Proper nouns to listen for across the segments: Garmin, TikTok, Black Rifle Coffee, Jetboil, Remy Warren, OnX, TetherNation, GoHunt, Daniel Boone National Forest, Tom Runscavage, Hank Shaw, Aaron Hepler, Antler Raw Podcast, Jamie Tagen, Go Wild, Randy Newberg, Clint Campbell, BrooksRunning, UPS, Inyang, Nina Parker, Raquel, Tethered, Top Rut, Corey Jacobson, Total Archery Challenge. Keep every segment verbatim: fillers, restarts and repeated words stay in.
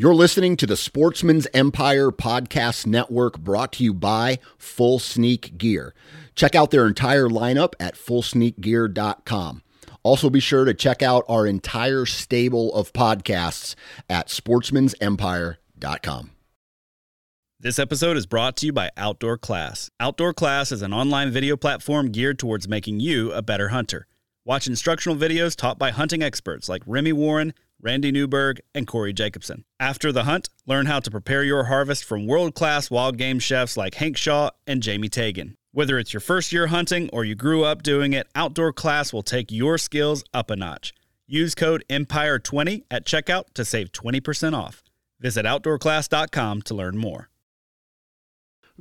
You're listening to the Sportsman's Empire Podcast Network, brought to you by Full Sneak Gear. Check out their entire lineup at full sneak gear dot com. Also be sure to check out our entire stable of podcasts at sportsmans empire dot com. This episode is brought to you by Outdoor Class. Outdoor Class is an online video platform geared towards making you a better hunter. Watch instructional videos taught by hunting experts like Remy Warren, Randy Newberg, and Corey Jacobson. After the hunt, learn how to prepare your harvest from world-class wild game chefs like Hank Shaw and Jamie Tagen. Whether it's your first year hunting or you grew up doing it, Outdoor Class will take your skills up a notch. Use code empire twenty at checkout to save twenty percent off. Visit outdoor class dot com to learn more.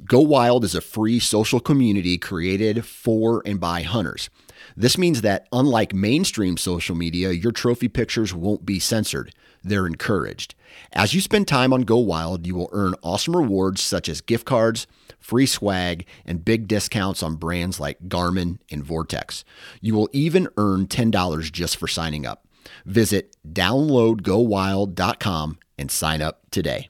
Go Wild is a free social community created for and by hunters. This means that, unlike mainstream social media, your trophy pictures won't be censored. They're encouraged. As you spend time on Go Wild, you will earn awesome rewards such as gift cards, free swag, and big discounts on brands like Garmin and Vortex. You will even earn ten dollars just for signing up. Visit download go wild dot com and sign up today.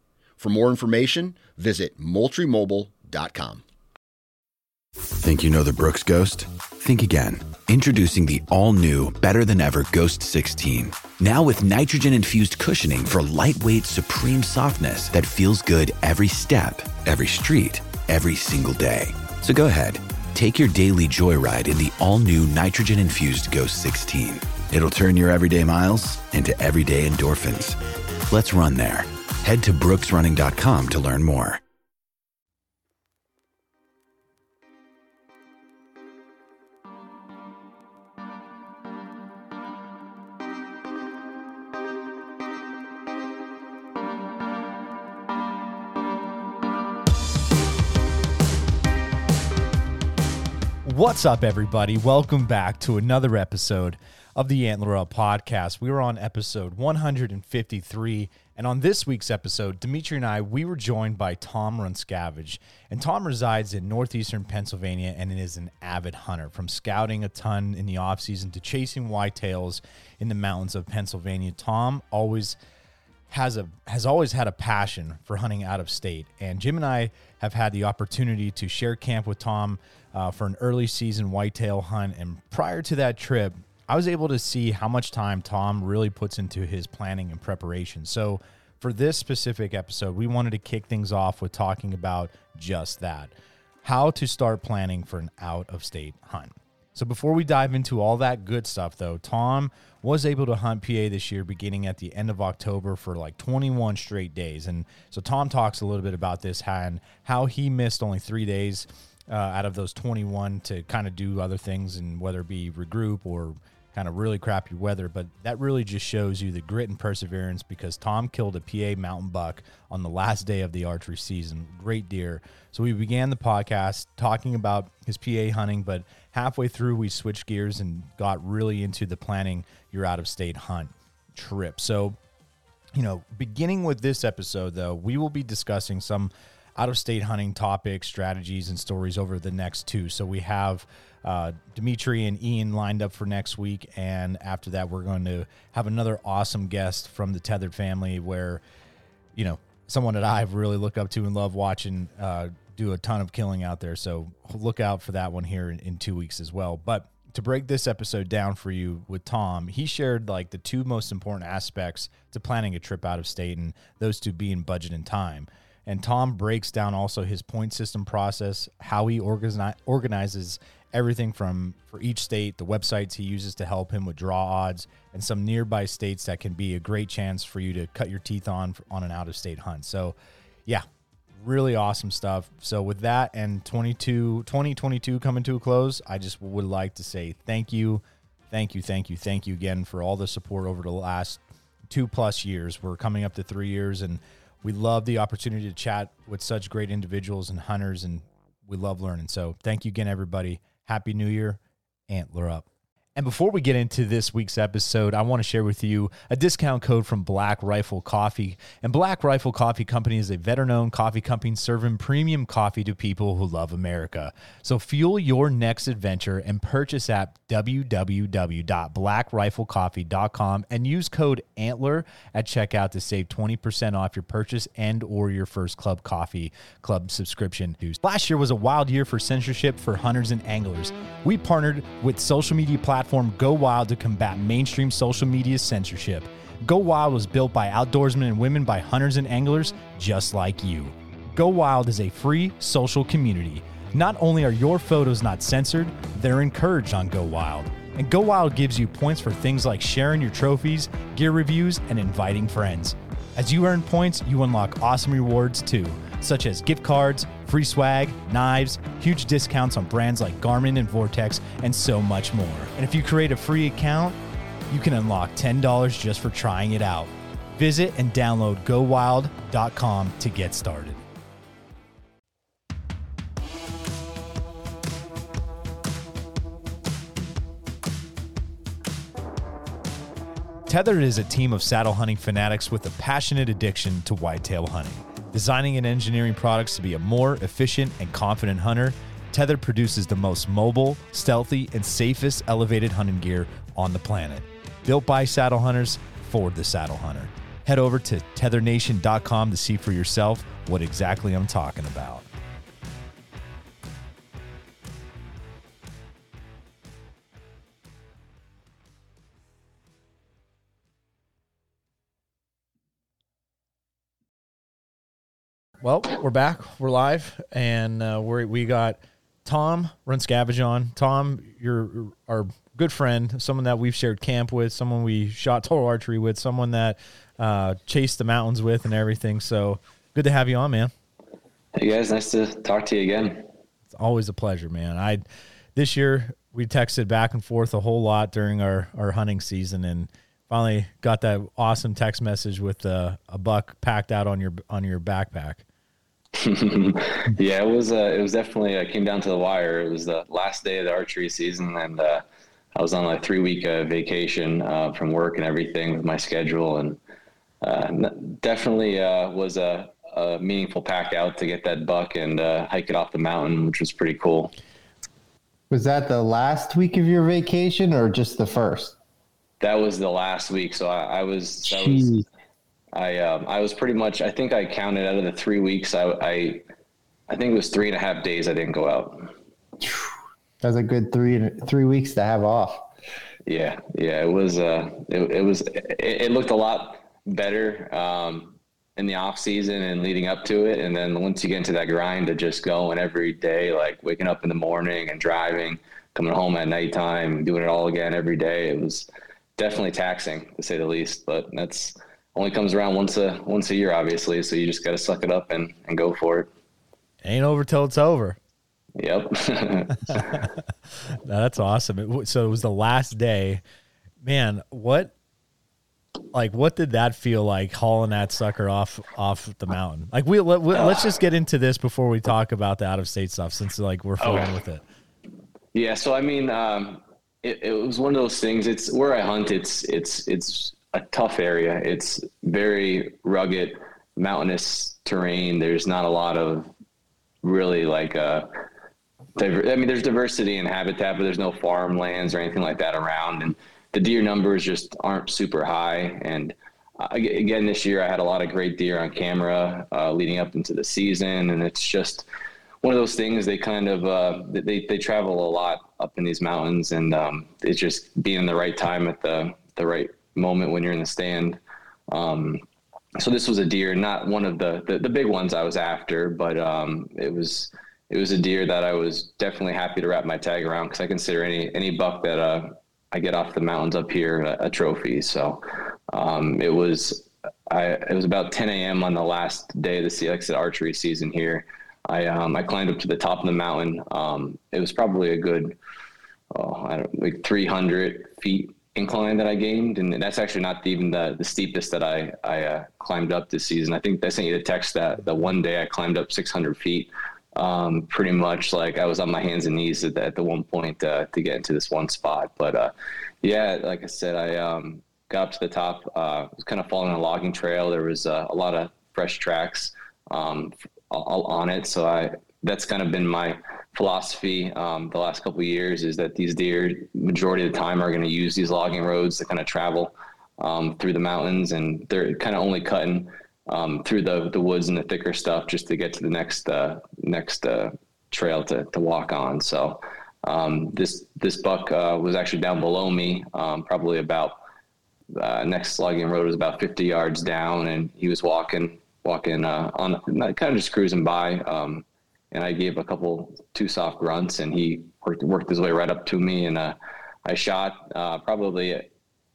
For more information, visit moultrie mobile dot com. Think you know the Brooks Ghost? Think again. Introducing the all-new, better-than-ever Ghost sixteen. Now with nitrogen-infused cushioning for lightweight, supreme softness that feels good every step, every street, every single day. So go ahead, take your daily joyride in the all-new nitrogen-infused Ghost sixteen. It'll turn your everyday miles into everyday endorphins. Let's run there. Head to brooks running dot com to learn more. What's up, everybody? Welcome back to another episode of the Antler Raw Podcast. We were on episode one hundred fifty-three, and on this week's episode, Dimitri and I, we were joined by Tom Runscavage. And Tom resides in northeastern Pennsylvania and is an avid hunter, from scouting a ton in the offseason to chasing whitetails in the mountains of Pennsylvania. Tom always has a has always had a passion for hunting out of state, and Jim and I have had the opportunity to share camp with Tom uh, for an early season whitetail hunt. And prior to that trip, I was able to see how much time Tom really puts into his planning and preparation. So for this specific episode, we wanted to kick things off with talking about just that, how to start planning for an out-of-state hunt. So before we dive into all that good stuff, though, Tom was able to hunt P A this year beginning at the end of October for like twenty-one straight days. And so Tom talks a little bit about this and how he missed only three days uh, out of those twenty-one to kind of do other things, and whether it be regroup or kind of really crappy weather. But that really just shows you the grit and perseverance, because Tom killed a P A mountain buck on the last day of the archery season. Great deer. So we began the podcast talking about his P A hunting, but halfway through we switched gears and got really into the planning your out-of-state hunt trip. So, you know, beginning with this episode, though, we will be discussing some out-of-state hunting topics, strategies, and stories over the next two. So we have Uh, Dimitri and Ian lined up for next week, and after that we're going to have another awesome guest from the Tethered family, where, you know, someone that I've really looked up to and love watching uh, do a ton of killing out there. So look out for that one here in, in two weeks as well. But to break this episode down for you with Tom, he shared like the two most important aspects to planning a trip out of state, and those two being budget and time. And Tom breaks down also his point system process, how he organi- organizes everything from for each state, the websites he uses to help him with draw odds, and some nearby states that can be a great chance for you to cut your teeth on for, on an out-of-state hunt. So, yeah, really awesome stuff. So with that and twenty-two, twenty twenty-two coming to a close, I just would like to say thank you, thank you, thank you, thank you again for all the support over the last two plus years. We're coming up to three years, and we love the opportunity to chat with such great individuals and hunters, and we love learning. So thank you again, everybody. Happy New Year. Antler up. And before we get into this week's episode, I want to share with you a discount code from Black Rifle Coffee. And Black Rifle Coffee Company is a veteran-owned coffee company serving premium coffee to people who love America. So fuel your next adventure and purchase at w w w dot black rifle coffee dot com and use code ANTLER at checkout to save twenty percent off your purchase and or your first Club Coffee Club subscription. Last year was a wild year for censorship for hunters and anglers. We partnered with social media platforms Platform Go Wild to combat mainstream social media censorship. Go Wild was built by outdoorsmen and women, by hunters and anglers just like you. Go Wild is a free social community. Not only are your photos not censored, they're encouraged on Go Wild. And Go Wild gives you points for things like sharing your trophies, gear reviews, and inviting friends. As you earn points, you unlock awesome rewards too, such as gift cards, free swag, knives, huge discounts on brands like Garmin and Vortex, and so much more. And if you create a free account, you can unlock ten dollars just for trying it out. Visit and download go wild dot com to get started. Tethered is a team of saddle hunting fanatics with a passionate addiction to whitetail hunting. Designing and engineering products to be a more efficient and confident hunter, Tethered produces the most mobile, stealthy, and safest elevated hunting gear on the planet. Built by saddle hunters, for the saddle hunter. Head over to tether nation dot com to see for yourself what exactly I'm talking about. Well, we're back. We're live, and uh, we we got Tom Runscavage on. Tom, you're our good friend, someone that we've shared camp with, someone we shot Total Archery with, someone that uh, chased the mountains with, and everything. So good to have you on, man. Hey guys, nice to talk to you again. It's always a pleasure, man. I this year we texted back and forth a whole lot during our our hunting season, and finally got that awesome text message with uh, a buck packed out on your on your backpack. yeah, it was, uh, it was definitely, uh, came down to the wire. It was the last day of the archery season. And, uh, I was on like three week uh, vacation, uh, from work and everything with my schedule. And, uh, definitely, uh, was a, a meaningful pack out to get that buck and, uh, hike it off the mountain, which was pretty cool. Was that the last week of your vacation or just the first? That was the last week. So I, I was, that was I um, I was pretty much, I think I counted out of the three weeks, I, I I think it was three and a half days I didn't go out. That was a good three three weeks to have off. Yeah, yeah, it was, uh, it, it was, it, it looked a lot better um, in the off season and leading up to it. And then once you get into that grind of just going every day, like waking up in the morning and driving, coming home at nighttime, doing it all again every day, it was definitely taxing to say the least, but that's, only comes around once a once a year, obviously, so you just got to suck it up and, and go for it. Ain't over till it's over. Yep. That's awesome. It, so it was the last day. Man, what like what did that feel like, hauling that sucker off off the mountain? Like we let, we, uh, let's just get into this before we talk about the out-of-state stuff, since like we're flowing okay. with it. Yeah, so I mean, um, it, it was one of those things. It's where I hunt. It's it's it's. a tough area. It's very rugged, mountainous terrain. There's not a lot of really like uh diver- I mean, there's diversity in habitat, but there's no farmlands or anything like that around. And the deer numbers just aren't super high. And uh, again, this year I had a lot of great deer on camera uh, leading up into the season. And it's just one of those things. They kind of, uh, they, they travel a lot up in these mountains, and um, it's just being in the right time at the, the right moment when you're in the stand. Um, so this was a deer, not one of the, the, the big ones I was after, but um, it was, it was a deer that I was definitely happy to wrap my tag around, because I consider any, any buck that uh, I get off the mountains up here a, a trophy. So um, it was, I, it was about ten a.m. on the last day of the C X archery season here. I, um, I climbed up to the top of the mountain. Um, it was probably a good, oh, I don't like three hundred feet incline that I gained, and that's actually not even the, the steepest that I, I uh, climbed up this season. I think I sent you the text that the one day I climbed up six hundred feet, um, pretty much like I was on my hands and knees at, at the one point uh, to get into this one spot. But uh, yeah, like I said, I um, got up to the top, uh, was kind of following a logging trail. There was uh, a lot of fresh tracks um, all on it. So I, that's kind of been my philosophy um, the last couple of years, is that these deer majority of the time are going to use these logging roads to kind of travel um, through the mountains, and they're kind of only cutting um, through the, the woods and the thicker stuff just to get to the next uh, next uh, trail to, to walk on. So um, this this buck uh, was actually down below me, um, probably about uh, next logging road was about fifty yards down, and he was walking walking uh, on kind of just cruising by. Um, And I gave a couple, two soft grunts, and he worked, worked his way right up to me. And uh, I shot uh, probably,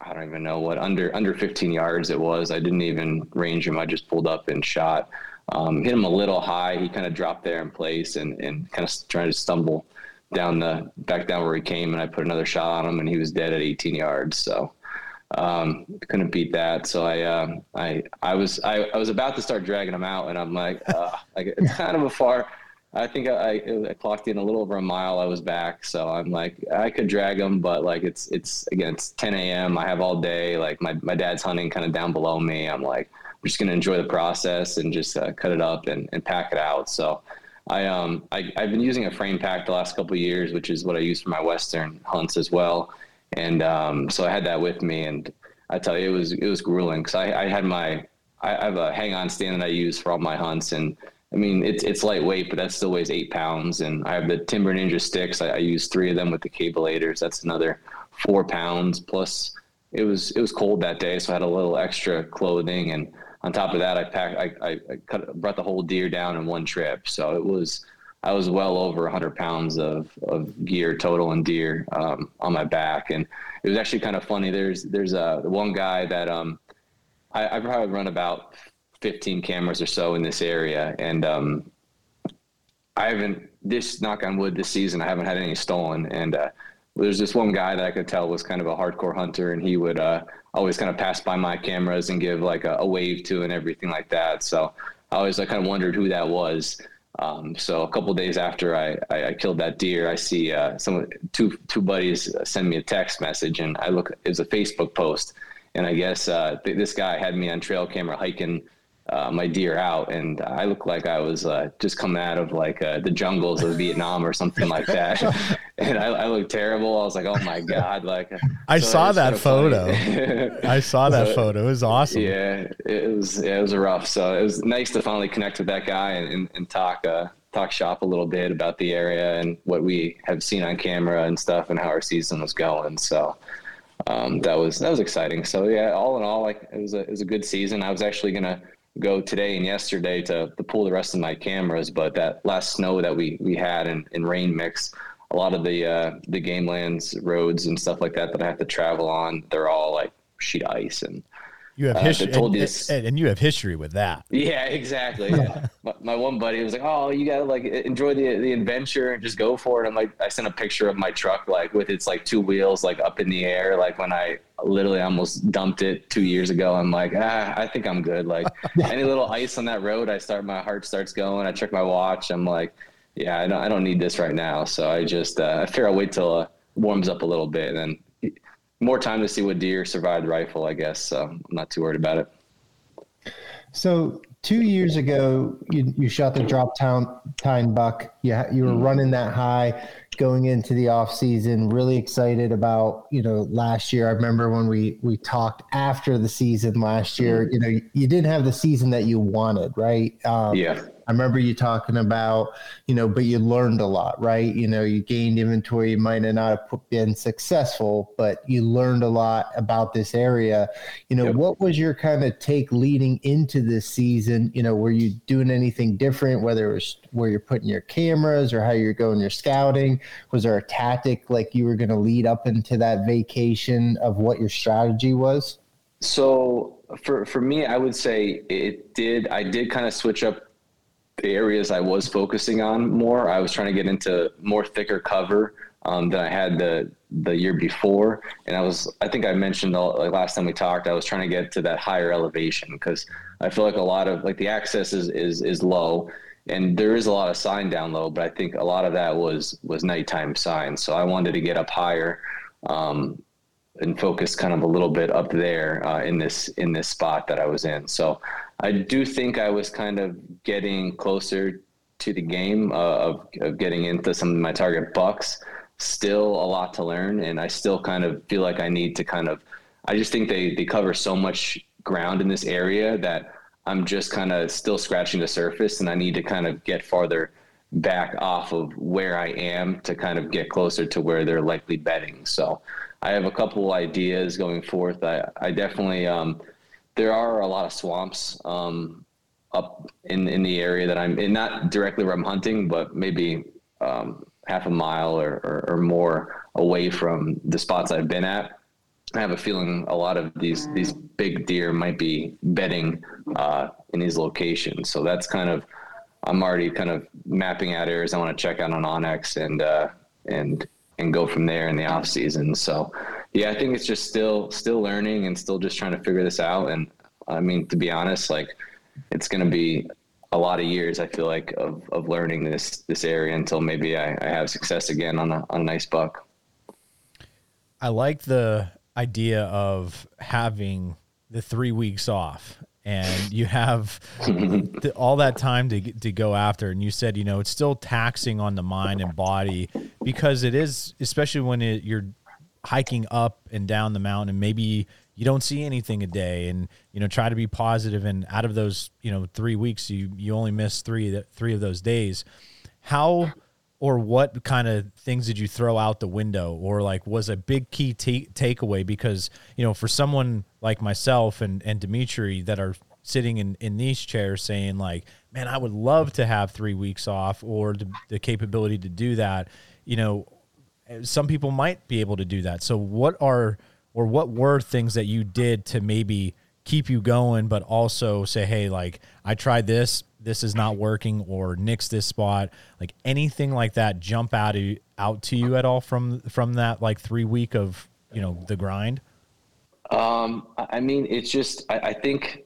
I don't even know what, under under fifteen yards it was. I didn't even range him. I just pulled up and shot. Um, hit him a little high. He kind of dropped there in place and, and kind of tried to stumble down the back down where he came. And I put another shot on him, and he was dead at eighteen yards. So um, couldn't beat that. So I, uh, I, I was, I, I was about to start dragging him out, and I'm like, uh, like it's kind of a far. I think I, I clocked in a little over a mile. I was back, so I'm like, I could drag him, but like it's it's again, it's ten a.m. I have all day. Like my, my dad's hunting kind of down below me. I'm like, I'm just gonna enjoy the process and just uh, cut it up and, and pack it out. So I um I I've been using a frame pack the last couple of years, which is what I use for my Western hunts as well. And um so I had that with me, and I tell you, it was it was grueling because I, I had my I, I have a hang on stand that I use for all my hunts, and I mean, it's it's lightweight, but that still weighs eight pounds. And I have the Timber Ninja sticks. I, I use three of them with the Cable Aiders. That's another four pounds. Plus, it was it was cold that day, so I had a little extra clothing. And on top of that, I packed. I, I, I cut, brought the whole deer down in one trip. So it was I was well over a hundred pounds of, of gear total and deer um, on my back. And it was actually kind of funny. There's there's a one guy that um I, I probably run about fifteen cameras or so in this area. And, um, I haven't this knock on wood this season, I haven't had any stolen. And, uh, there's this one guy that I could tell was kind of a hardcore hunter, and he would, uh, always kind of pass by my cameras and give like a, a wave to and everything like that. So I always, I kind of wondered who that was. Um, so a couple of days after I, I, I killed that deer, I see, uh, some two, two buddies send me a text message, and I look, it was a Facebook post. And I guess, uh, th- this guy had me on trail camera hiking Uh, my deer out, and I looked like I was uh, just come out of like uh, the jungles of Vietnam or something like that. And I, I looked terrible. I was like, oh my God. Like I so saw that photo. I saw that so, photo. It was awesome. Yeah, it was, yeah, it was rough. So it was nice to finally connect with that guy and, and, and talk, uh, talk shop a little bit about the area and what we have seen on camera and stuff and how our season was going. So um, that was, that was exciting. So yeah, all in all, like it was a, it was a good season. I was actually going to go today and yesterday to, to pull the rest of my cameras, but that last snow that we we had and, and rain mix, a lot of the uh the game lands roads and stuff like that that I have to travel on, they're all like sheet ice. And you have uh, history told and, you this, and, and you have history with that. Yeah, exactly. Yeah. my, my one buddy was like, oh, you gotta like enjoy the the adventure and just go for it. I'm like, I sent a picture of my truck like with its like two wheels like up in the air, like when I literally almost dumped it two years ago. I'm like, ah, I think I'm good. Like any little ice on that road, I start, my heart starts going. I check my watch. I'm like, yeah, I don't, I don't need this right now. So I just, uh, I figure I'll wait till it uh, warms up a little bit, and then more time to see what deer survived rifle, I guess. So I'm not too worried about it. So two years ago, you, you shot the drop town time buck. You, you were mm-hmm. running that high going into the off season, really excited about, you know, last year. I remember when we, we talked after the season last year, you know, you, you didn't have the season that you wanted, right? Um, yeah. I remember you talking about, you know, but you learned a lot, right? You know, you gained inventory. You might not have been successful, but you learned a lot about this area. You know, yep. What was your kind of take leading into this season? You know, were you doing anything different, whether it was where you're putting your cameras or how you're going your scouting? Was there a tactic like you were going to lead up into that vacation of what your strategy was? So for, for me, I would say it did. I did kind of switch up the areas I was focusing on more. I was trying to get into more thicker cover um, than I had the the year before. And I was, I think I mentioned the like, last time we talked, I was trying to get to that higher elevation because I feel like a lot of like the access is, is, is low and there is a lot of sign down low, but I think a lot of that was, was nighttime signs. So I wanted to get up higher, um, and focus kind of a little bit up there, uh, in this, in this spot that I was in. So I do think I was kind of getting closer to the game, uh, of, of getting into some of my target bucks. Still a lot to learn, and I still kind of feel like I need to kind of, I just think they, they cover so much ground in this area that I'm just kind of still scratching the surface, and I need to kind of get farther back off of where I am to kind of get closer to where they're likely betting. So I have a couple ideas going forth. I, I definitely, um, there are a lot of swamps, um, up in, in the area that I'm in, not directly where I'm hunting, but maybe, um, half a mile or, or, or more away from the spots I've been at. I have a feeling a lot of these, these big deer might be bedding uh, in these locations. So that's kind of, I'm already kind of mapping out areas I want to check out on OnX and, uh, and, and go from there in the off season. So yeah, I think it's just still, still learning and still just trying to figure this out. And I mean, to be honest, like it's going to be a lot of years, I feel like, of, of learning this, this area until maybe I, I have success again on a, on a nice buck. I like the idea of having the three weeks off and you have the, all that time to to go after. And you said, you know, it's still taxing on the mind and body because it is, especially when it, you're hiking up and down the mountain and maybe you don't see anything a day, and, you know, try to be positive. And out of those, you know, three weeks, you, you only miss three, three of those days. How or what kind of things did you throw out the window, or like was a big key t- takeaway? Because, you know, for someone like myself and, and Dimitri that are sitting in, in these chairs saying like, man, I would love to have three weeks off or the, the capability to do that. You know, some people might be able to do that. So what are, or what were things that you did to maybe keep you going, but also say, hey, like I tried this, this is not working, or nix this spot, like anything like that jump out to, out to you at all from, from that like three week of, you know, the grind? Um, I mean, it's just, I, I think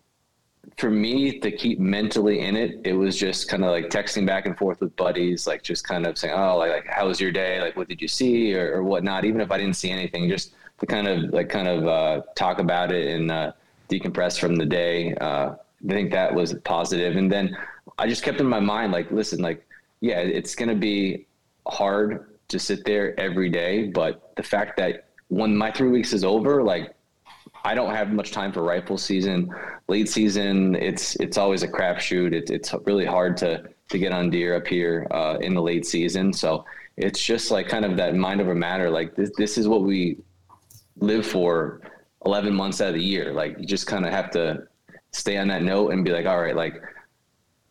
for me to keep mentally in it, it was just kind of like texting back and forth with buddies, like just kind of saying, oh, like, like how was your day? Like, what did you see or, or whatnot? Even if I didn't see anything, just to kind of like kind of uh, talk about it and uh, decompress from the day. Uh, I think that was positive. And then I just kept in my mind, like, listen, like, yeah, it's going to be hard to sit there every day. But the fact that when my three weeks is over, like I don't have much time for rifle season, late season. It's, it's always a crapshoot. It's, it's really hard to, to get on deer up here uh, in the late season. So it's just like kind of that mind over matter. Like this, this is what we live for eleven months out of the year. Like you just kind of have to stay on that note and be like, all right, like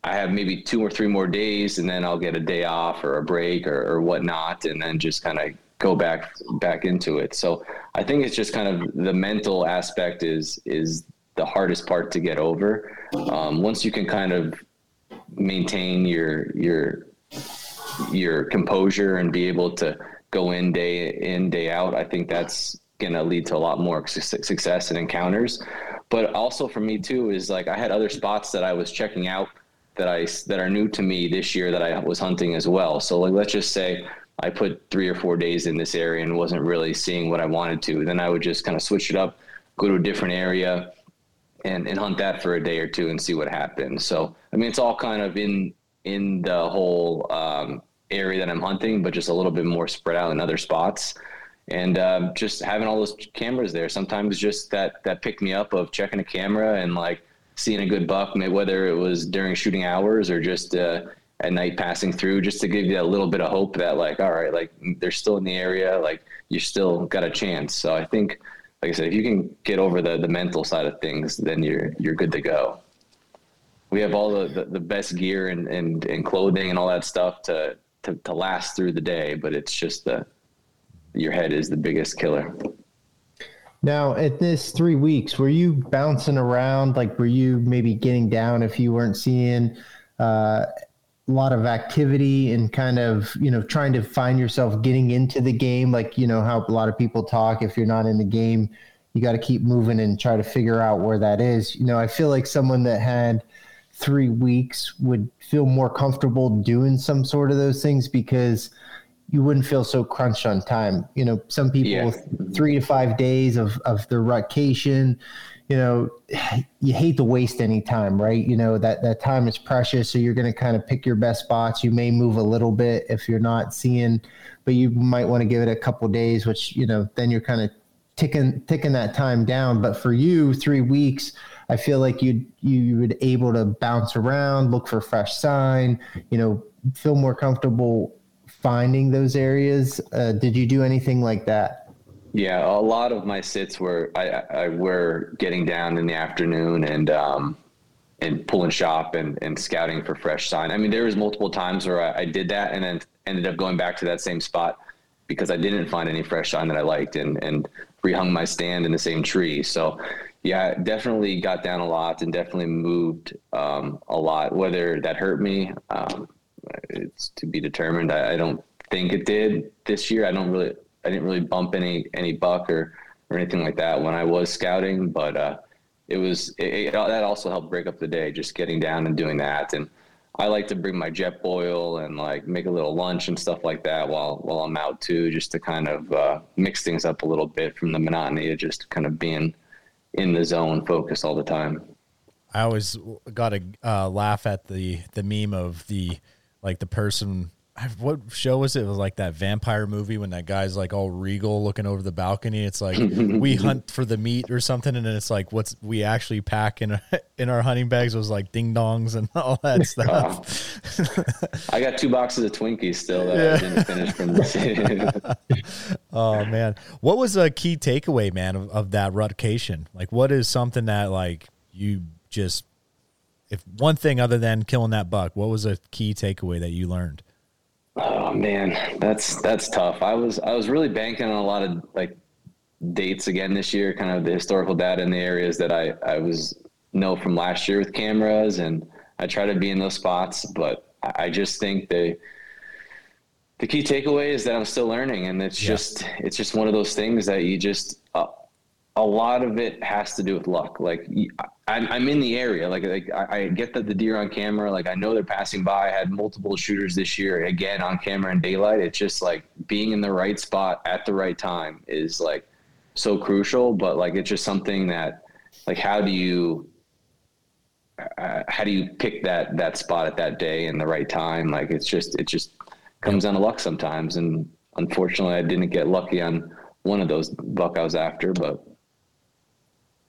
I have maybe two or three more days and then I'll get a day off or a break or, or whatnot. And then just kind of go back, back into it. So I think it's just kind of the mental aspect is, is the hardest part to get over. Um, once you can kind of maintain your, your, your composure and be able to go in day in, day out, I think that's going to lead to a lot more success and encounters. But also for me too, is like, I had other spots that I was checking out that I, that are new to me this year that I was hunting as well. So like, let's just say I put three or four days in this area and wasn't really seeing what I wanted to. Then I would just kind of switch it up, go to a different area and, and hunt that for a day or two and see what happens. So, I mean, it's all kind of in, in the whole, um, area that I'm hunting, but just a little bit more spread out in other spots. And um, just having all those cameras there, sometimes just that that pick me up of checking a camera and like seeing a good buck, whether it was during shooting hours or just uh, at night passing through, just to give you a little bit of hope that like, all right, like they're still in the area, like you still got a chance. So I think, like I said, if you can get over the the mental side of things, then you're you're good to go. We have all the, the, the best gear and, and, and clothing and all that stuff to, to, to last through the day, but it's just the your head is the biggest killer. Now at this three weeks, were you bouncing around? Like, were you maybe getting down if you weren't seeing, uh, a lot of activity and kind of, you know, trying to find yourself getting into the game. Like, you know, how a lot of people talk, if you're not in the game, you got to keep moving and try to figure out where that is. You know, I feel like someone that had three weeks would feel more comfortable doing some sort of those things because you wouldn't feel so crunched on time. You know, some people yeah. th- three to five days of, of their vacation, you know, you hate to waste any time, right? You know, that, that time is precious. So you're going to kind of pick your best spots. You may move a little bit if you're not seeing, but you might want to give it a couple of days, which, you know, then you're kind of ticking, ticking that time down. But for you, three weeks, I feel like you'd, you, you would able to bounce around, look for fresh sign, you know, feel more comfortable finding those areas. Uh, did you do anything like that? Yeah, a lot of my sits were I, I were getting down in the afternoon and um, and pulling shop and, and scouting for fresh sign. I mean, there was multiple times where I, I did that and then ended up going back to that same spot because I didn't find any fresh sign that I liked and, and rehung my stand in the same tree. So, yeah, definitely got down a lot and definitely moved um, a lot. Whether that hurt me, um, it's to be determined. I, I don't think it did this year. I don't really... I didn't really bump any, any buck or, or anything like that when I was scouting, but uh, it was, it, it, that also helped break up the day, just getting down and doing that. And I like to bring my Jetboil and like make a little lunch and stuff like that while, while I'm out too, just to kind of uh, mix things up a little bit from the monotony of just kind of being in the zone focused all the time. I always got to uh, laugh at the, the meme of the, like the person, what show was it? It was like that vampire movie when that guy's like all regal looking over the balcony. It's like, we hunt for the meat or something. And then it's like, what's we actually pack in, in our hunting bags was like ding dongs and all that stuff. Oh. I got two boxes of Twinkies still that yeah. I didn't finish from this. Oh man. What was a key takeaway, man, of, of that rutcation? Like, what is something that like you just, if one thing other than killing that buck, what was a key takeaway that you learned? Oh man, that's, that's tough. I was, I was really banking on a lot of like dates again this year, kind of the historical data in the areas that I, I was know from last year with cameras. And I try to be in those spots, but I just think the, the key takeaway is that I'm still learning. And it's yeah. just, it's just one of those things that you just, uh, a lot of it has to do with luck. Like I'm, I'm in the area. Like, like I, I get that the deer on camera, like I know they're passing by. I had multiple shooters this year, again, on camera and daylight. It's just like being in the right spot at the right time is like so crucial, but like, it's just something that like, how do you, uh, how do you pick that, that spot at that day and the right time? Like, it's just, it just comes down to luck sometimes. And unfortunately I didn't get lucky on one of those buck I was after, but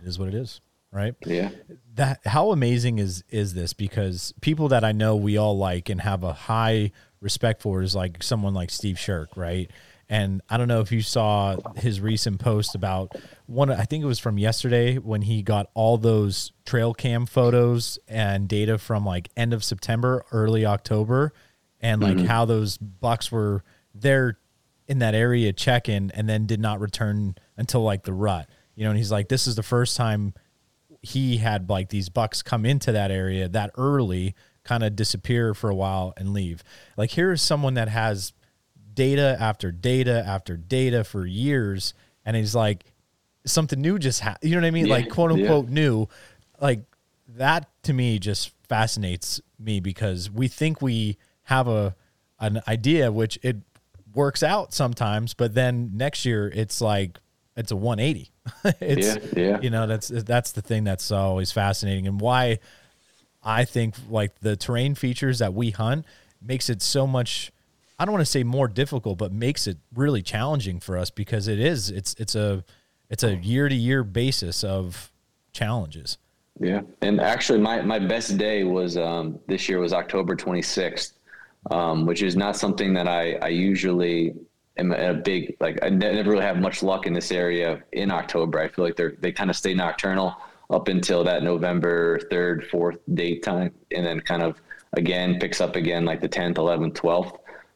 it is what it is, right? Yeah. That how amazing is is this? Because people that I know we all like and have a high respect for is like someone like Steve Shirk, right? And I don't know if you saw his recent post about one. I think it was from yesterday when he got all those trail cam photos and data from like end of September, early October, and like mm-hmm. how those bucks were there in that area check-in and then did not return until like the rut. You know, and he's like, this is the first time he had like these bucks come into that area that early, kind of disappear for a while and leave. Like, here is someone that has data after data after data for years. And he's like, something new just happened. You know what I mean? Yeah, like, quote unquote, yeah. new. Like, that to me just fascinates me because we think we have a an idea, which it works out sometimes. But then next year, it's like, it's a one eighty. It's, yeah, yeah. you know, that's, that's the thing that's always fascinating and why I think like the terrain features that we hunt makes it so much, I don't want to say more difficult, but makes it really challenging for us because it is, it's, it's a, it's a year to year basis of challenges. Yeah. And actually my, my best day was, um, this year was October twenty-sixth, um, which is not something that I, I usually am a big, like I never really have much luck in this area in October. I feel like they're, they kind of stay nocturnal up until that November third, fourth date time. And then kind of again, picks up again, like the tenth, eleventh, twelfth.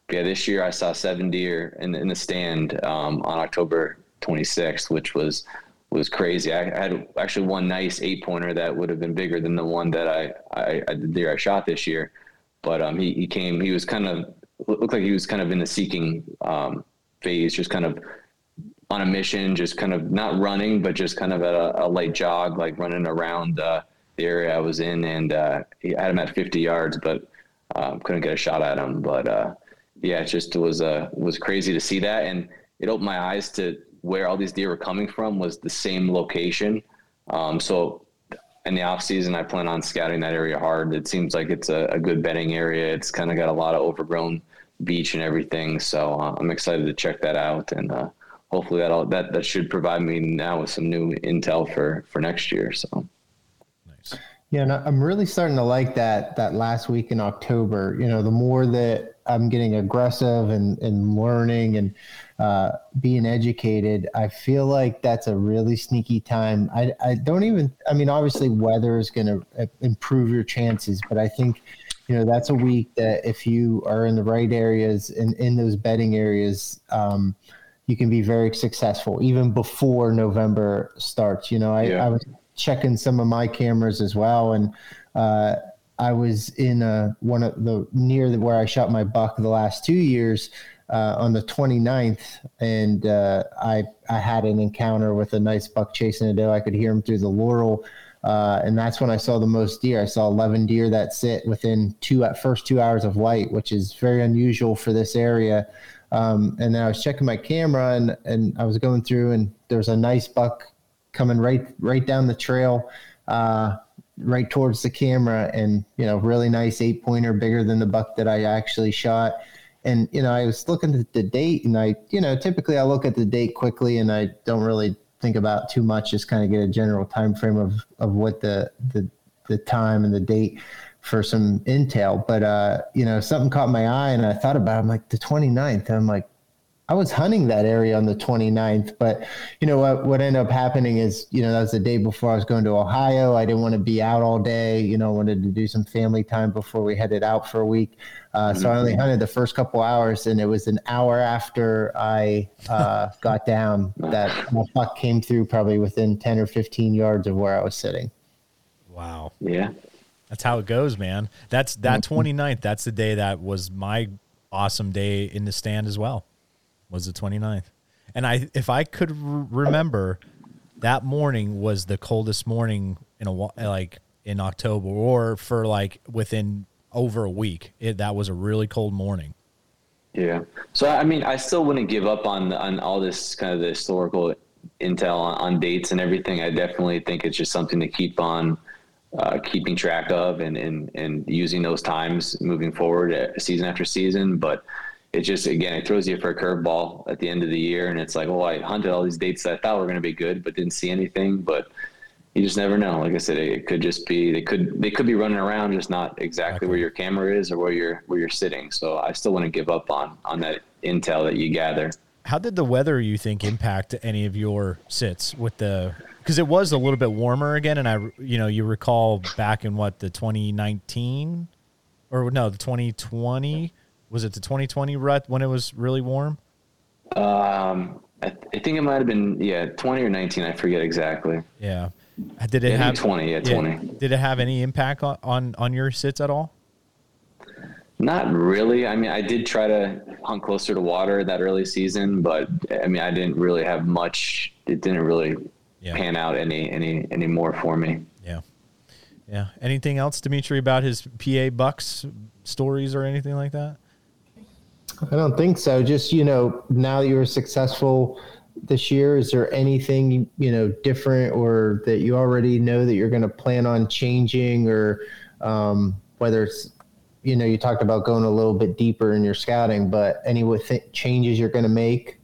But yeah. This year I saw seven deer in, in the stand, um, on October twenty-sixth, which was, was crazy. I had actually one nice eight pointer that would have been bigger than the one that I, I, I the deer I shot this year. But um, he, he came, he was kind of, looked like he was kind of in the seeking um, phase, just kind of on a mission, just kind of not running, but just kind of at a, a light jog, like running around uh, the area I was in. And uh, I had him at fifty yards, but uh, couldn't get a shot at him. But uh, yeah, it just was uh, was crazy to see that. And it opened my eyes to where all these deer were coming from was the same location. Um, so in the off season, I plan on scouting that area hard. It seems like it's a, a good bedding area. It's kind of got a lot of overgrown beach and everything. So uh, I'm excited to check that out, and uh, hopefully that'll, that that should provide me now with some new intel for, for next year. So nice. Yeah, and I'm really starting to like that that last week in October. You know, the more that I'm getting aggressive and and learning and uh, being educated, I feel like that's a really sneaky time. I, I don't even, I mean, obviously weather is going to improve your chances, but I think, you know, that's a week that if you are in the right areas and in those bedding areas, um, you can be very successful even before November starts. You know, I, yeah. I was checking some of my cameras as well. And, uh, I was in a, one of the near the, where I shot my buck the last two years uh, on the twenty-ninth, and uh, I I had an encounter with a nice buck chasing a doe. I could hear him through the laurel, uh, and that's when I saw the most deer. I saw eleven deer that sit within two at first two hours of light, which is very unusual for this area. Um, and then I was checking my camera, and and I was going through, and there was a nice buck coming right right down the trail. Uh, right towards the camera, and, you know, really nice eight pointer, bigger than the buck that I actually shot. And, you know, I was looking at the date, and I, you know, typically I look at the date quickly and I don't really think about too much, just kind of get a general time frame of, of what the, the, the time and the date for some intel. But, uh, you know, something caught my eye, and I thought about it. I'm like, the twenty-ninth. I'm like, I was hunting that area on the twenty-ninth, but you know what, what ended up happening is, you know, that was the day before I was going to Ohio. I didn't want to be out all day. You know, I wanted to do some family time before we headed out for a week. Uh, so I only hunted the first couple hours, and it was an hour after I uh, got down that my buck came through, probably within ten or fifteen yards of where I was sitting. Wow. Yeah. That's how it goes, man. That's that twenty-ninth. That's the day that was my awesome day in the stand as well. Was the twenty-ninth. And I, if I could r- remember, that morning was the coldest morning in a like in October, or for like within over a week. It, that was a really cold morning. Yeah. So, I mean, I still wouldn't give up on, on all this kind of the historical intel on, on dates and everything. I definitely think it's just something to keep on uh, keeping track of and, and, and using those times moving forward season after season. But it just, again, it throws you for a curveball at the end of the year, and it's like, well, I hunted all these dates that I thought were going to be good, but didn't see anything. But you just never know. Like I said, it, it could just be they could they could be running around, just not exactly where your camera is or where you're where you're sitting. So I still want to give up on on that intel that you gather. How did the weather, you think, impact any of your sits with the? Because it was a little bit warmer again, and I, you know, you recall back in what the twenty nineteen or no the twenty twenty. Was it the twenty twenty rut when it was really warm? Um, I, th- I think it might have been, yeah, twenty or nineteen. I forget exactly. Yeah. Did it yeah, have twenty? Yeah, yeah, twenty. Did it have any impact on, on, on your sits at all? Not really. I mean, I did try to hunt closer to water that early season, but I mean, I didn't really have much. It didn't really yeah. pan out any, any, any more for me. Yeah. Yeah. Anything else, Dimitri, about his P A bucks stories or anything like that? I don't think so. Just, you know, now that you were successful this year, is there anything, you know, different or that you already know that you're going to plan on changing, or um, whether it's, you know, you talked about going a little bit deeper in your scouting, but any th- changes you're going to make?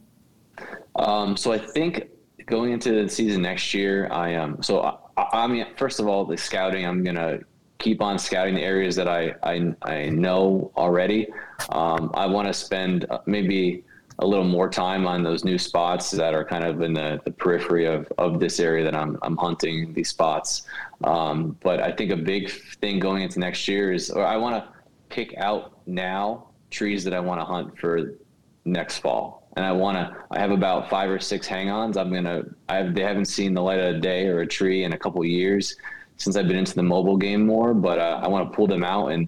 Um, so I think going into the season next year, I am. Um, so, I, I mean, first of all, the scouting, I'm going to keep on scouting the areas that I, I, I know already. Um, I want to spend maybe a little more time on those new spots that are kind of in the, the periphery of, of this area that I'm, I'm hunting these spots. Um, but I think a big thing going into next year is, or I want to pick out now trees that I want to hunt for next fall. And I want to, I have about five or six hang-ons. I'm going to, I they haven't seen the light of the day or a tree in a couple of years since I've been into the mobile game more, but uh, I want to pull them out and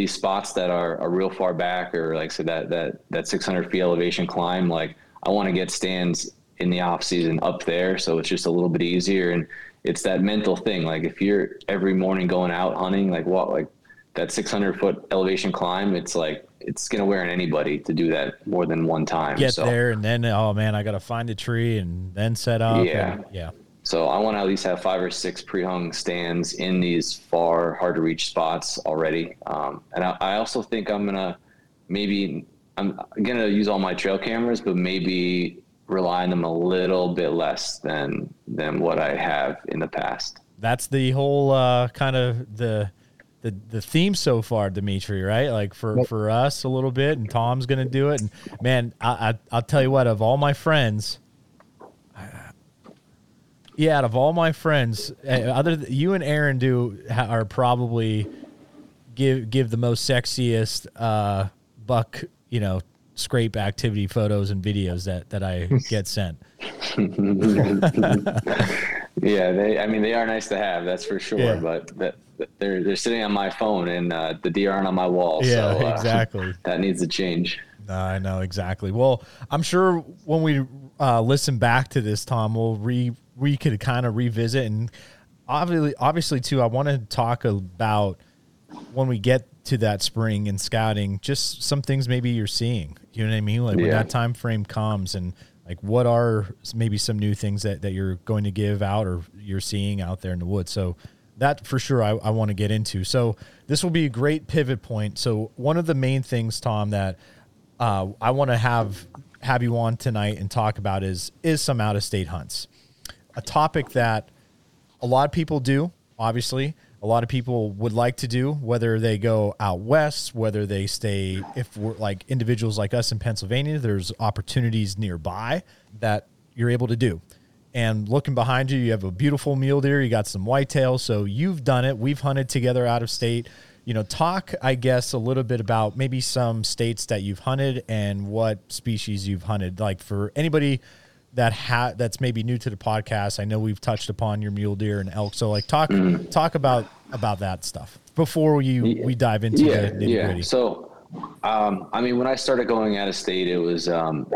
these spots that are, are real far back, or like I said, that, that, that six hundred feet elevation climb, like I want to get stands in the off season up there. So it's just a little bit easier. And it's that mental thing. Like if you're every morning going out hunting, like what, like that six hundred foot elevation climb, it's like, it's going to wear on anybody to do that more than one time. Get so. there and then, oh man, I got to find a tree and then set up. Yeah. And, yeah. So I want to at least have five or six pre-hung stands in these far, hard-to-reach spots already. Um, and I, I also think I'm going to maybe – I'm going to use all my trail cameras, but maybe rely on them a little bit less than than what I have in the past. That's the whole uh, kind of the, the the theme so far, Dimitri, right? Like for, yep. for us a little bit, and Tom's going to do it. And, man, I, I, I'll tell you what, of all my friends – Yeah, out of all my friends, other than, you and Aaron do are probably give give the most sexiest uh, buck, you know, scrape activity photos and videos that, that I get sent. yeah, they. I mean, they are nice to have, that's for sure. Yeah. But that, they're they're sitting on my phone, and uh, the deer aren't on my wall. Yeah, so, uh, exactly. That needs to change. No, I know exactly. Well, I'm sure when we uh, listen back to this, Tom, we'll re. we could kind of revisit, and obviously, obviously too, I want to talk about when we get to that spring and scouting, just some things maybe you're seeing, you know what I mean? Like yeah. when that time frame comes, and like, what are maybe some new things that, that you're going to give out or you're seeing out there in the woods. So that for sure I, I want to get into. So this will be a great pivot point. So one of the main things, Tom, that uh, I want to have, have you on tonight and talk about is, is some out-of-state hunts. A topic that a lot of people do, obviously, a lot of people would like to do, whether they go out west, whether they stay, if we're like individuals like us in Pennsylvania, there's opportunities nearby that you're able to do. And looking behind you, you have a beautiful mule deer, you got some whitetail, so you've done it. We've hunted together out of state. You know, talk, I guess, a little bit about maybe some states that you've hunted and what species you've hunted. Like for anybody that ha- that's maybe new to the podcast. I know we've touched upon your mule deer and elk. So like talk, mm-hmm. talk about, about that stuff before we, yeah. we dive into yeah. the nitty gritty. Yeah. So, um, I mean, when I started going out of state, it was, um,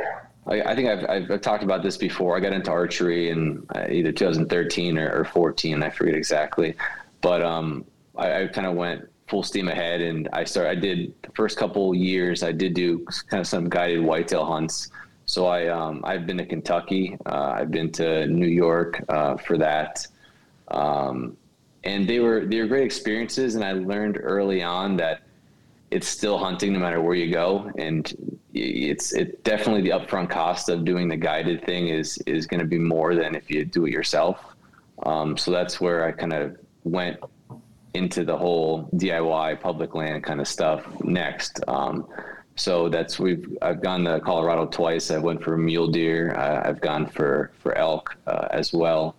I, I think I've, I've, I've talked about this before. I got into archery in either twenty thirteen or, or fourteen. I forget exactly, but, um, I, I kind of went full steam ahead, and I started, I did the first couple years. I did do kind of some guided whitetail hunts. So I, um, I've been to Kentucky, uh, I've been to New York, uh, for that. Um, and they were, they were great experiences. And I learned early on that it's still hunting no matter where you go. And it's, it definitely the upfront cost of doing the guided thing is, is going to be more than if you do it yourself. Um, so that's where I kind of went into the whole D I Y public land kind of stuff next. Um, So that's we've I've gone to Colorado twice. I went for mule deer. Uh, I've gone for for elk uh, as well,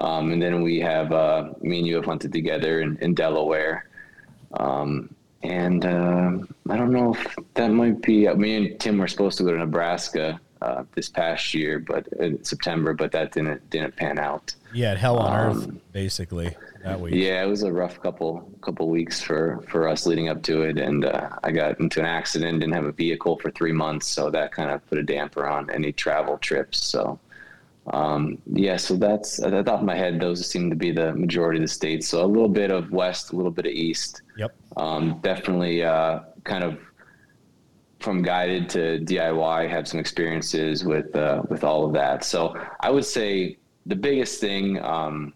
um, and then we have uh, me and you have hunted together in, in Delaware, um, and uh, I don't know if that might be. Uh, me and Tim were supposed to go to Nebraska uh, this past year, but in September, but that didn't didn't pan out. Yeah, hell on um, earth, basically. That week. Yeah, it was a rough couple couple weeks for, for us leading up to it, and uh, I got into an accident, didn't have a vehicle for three months, so that kind of put a damper on any travel trips. So, um, yeah, so that's at the top of my head, those seem to be the majority of the states. So a little bit of west, a little bit of east. Yep. Um, definitely uh, kind of from guided to D I Y, had some experiences with uh, with all of that. So I would say the biggest thing. Um,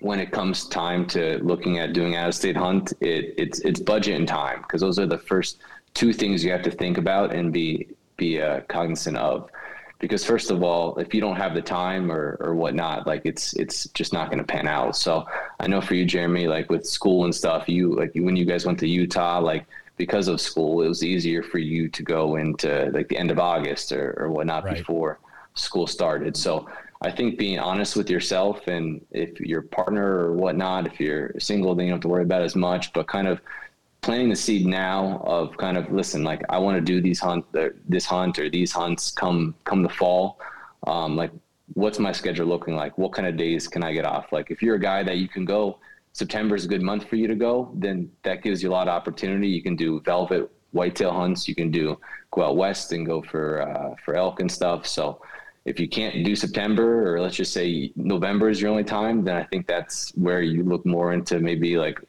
when it comes time to looking at doing out of state hunt, it it's, it's budget and time. Cause those are the first two things you have to think about and be, be uh, cognizant of, because first of all, if you don't have the time or, or whatnot, like it's, it's just not going to pan out. So I know for you, Jeremy, like with school and stuff, you like when you guys went to Utah, like because of school, it was easier for you to go into like the end of August or, or whatnot right. before school started. So I think being honest with yourself, and if your partner or whatnot, if you're single, then you don't have to worry about it as much, but kind of planting the seed now of kind of, listen, like I want to do these hunt, or this hunt or these hunts come, come the fall. Um, like what's my schedule looking like? What kind of days can I get off? Like if you're a guy that you can go September is a good month for you to go, then that gives you a lot of opportunity. You can do velvet whitetail hunts. You can do go out west and go for uh, for elk and stuff. So if you can't do September, or let's just say November is your only time, then I think that's where you look more into maybe like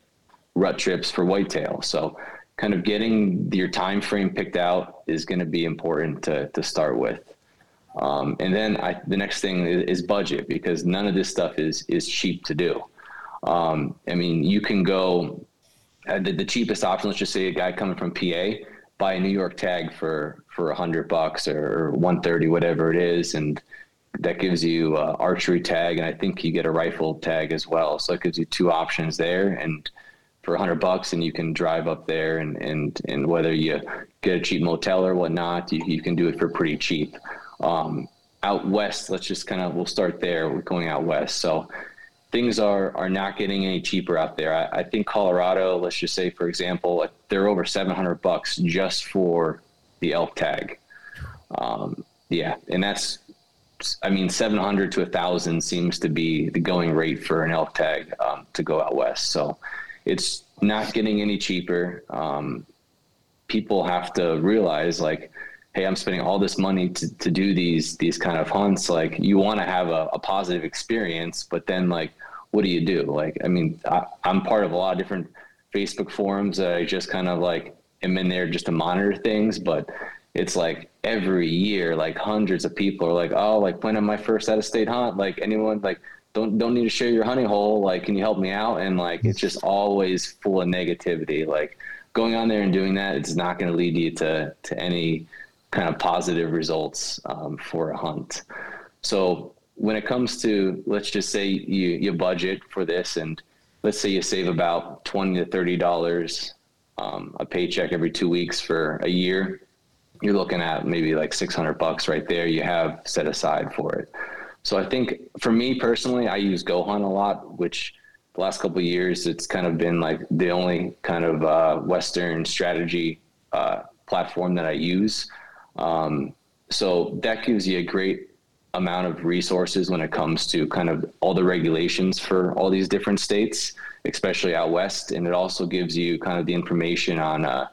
rut trips for whitetail. So kind of getting your time frame picked out is going to be important to to start with. Um, and then I, the next thing is, is budget, because none of this stuff is is cheap to do. Um, I mean, you can go uh, the, the cheapest option. Let's just say a guy coming from P A, buy a New York tag for for a hundred bucks or one thirty, whatever it is, and that gives you uh, archery tag, and I think you get a rifle tag as well. So it gives you two options there, and for a hundred bucks, and you can drive up there, and and and whether you get a cheap motel or whatnot, you you can do it for pretty cheap. Um, out west, let's just kind of we'll start there. We're going out west, so. Things are, are not getting any cheaper out there. I, I think Colorado, let's just say, for example, they're over seven hundred bucks just for the elk tag. Um, yeah. And that's, I mean, seven hundred to a thousand seems to be the going rate for an elk tag um, to go out west. So it's not getting any cheaper. Um, people have to realize, like, hey, I'm spending all this money to, to do these, these kind of hunts. Like, you want to have a, a positive experience, but then, like, what do you do? Like, I mean, I, I'm part of a lot of different Facebook forums that I just kind of like am in there just to monitor things. But it's like every year, like hundreds of people are like, oh, like when am my first out of state hunt? Like anyone, like don't, don't need to share your hunting hole. Like, can you help me out? And like, it's just always full of negativity. Like going on there and doing that, it's not going to lead you to, to any kind of positive results um, for a hunt. So when it comes to, let's just say you, you budget for this, and let's say you save about twenty to thirty dollars um, a paycheck every two weeks for a year, you're looking at maybe like six hundred bucks right there you have set aside for it. So I think for me personally, I use GoHunt a lot, which the last couple of years, it's kind of been like the only kind of uh, Western strategy uh, platform that I use. Um, so that gives you a great amount of resources when it comes to kind of all the regulations for all these different states, especially out west. And it also gives you kind of the information on, uh,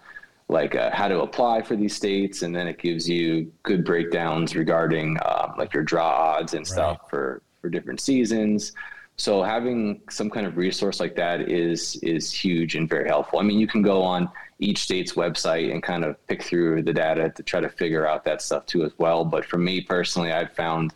like, uh, how to apply for these states. And then it gives you good breakdowns regarding, uh, like your draw odds and stuff right. for, for different seasons. So having some kind of resource like that is, is huge and very helpful. I mean, you can go on each state's website and kind of pick through the data to try to figure out that stuff too as well. But for me personally, I've found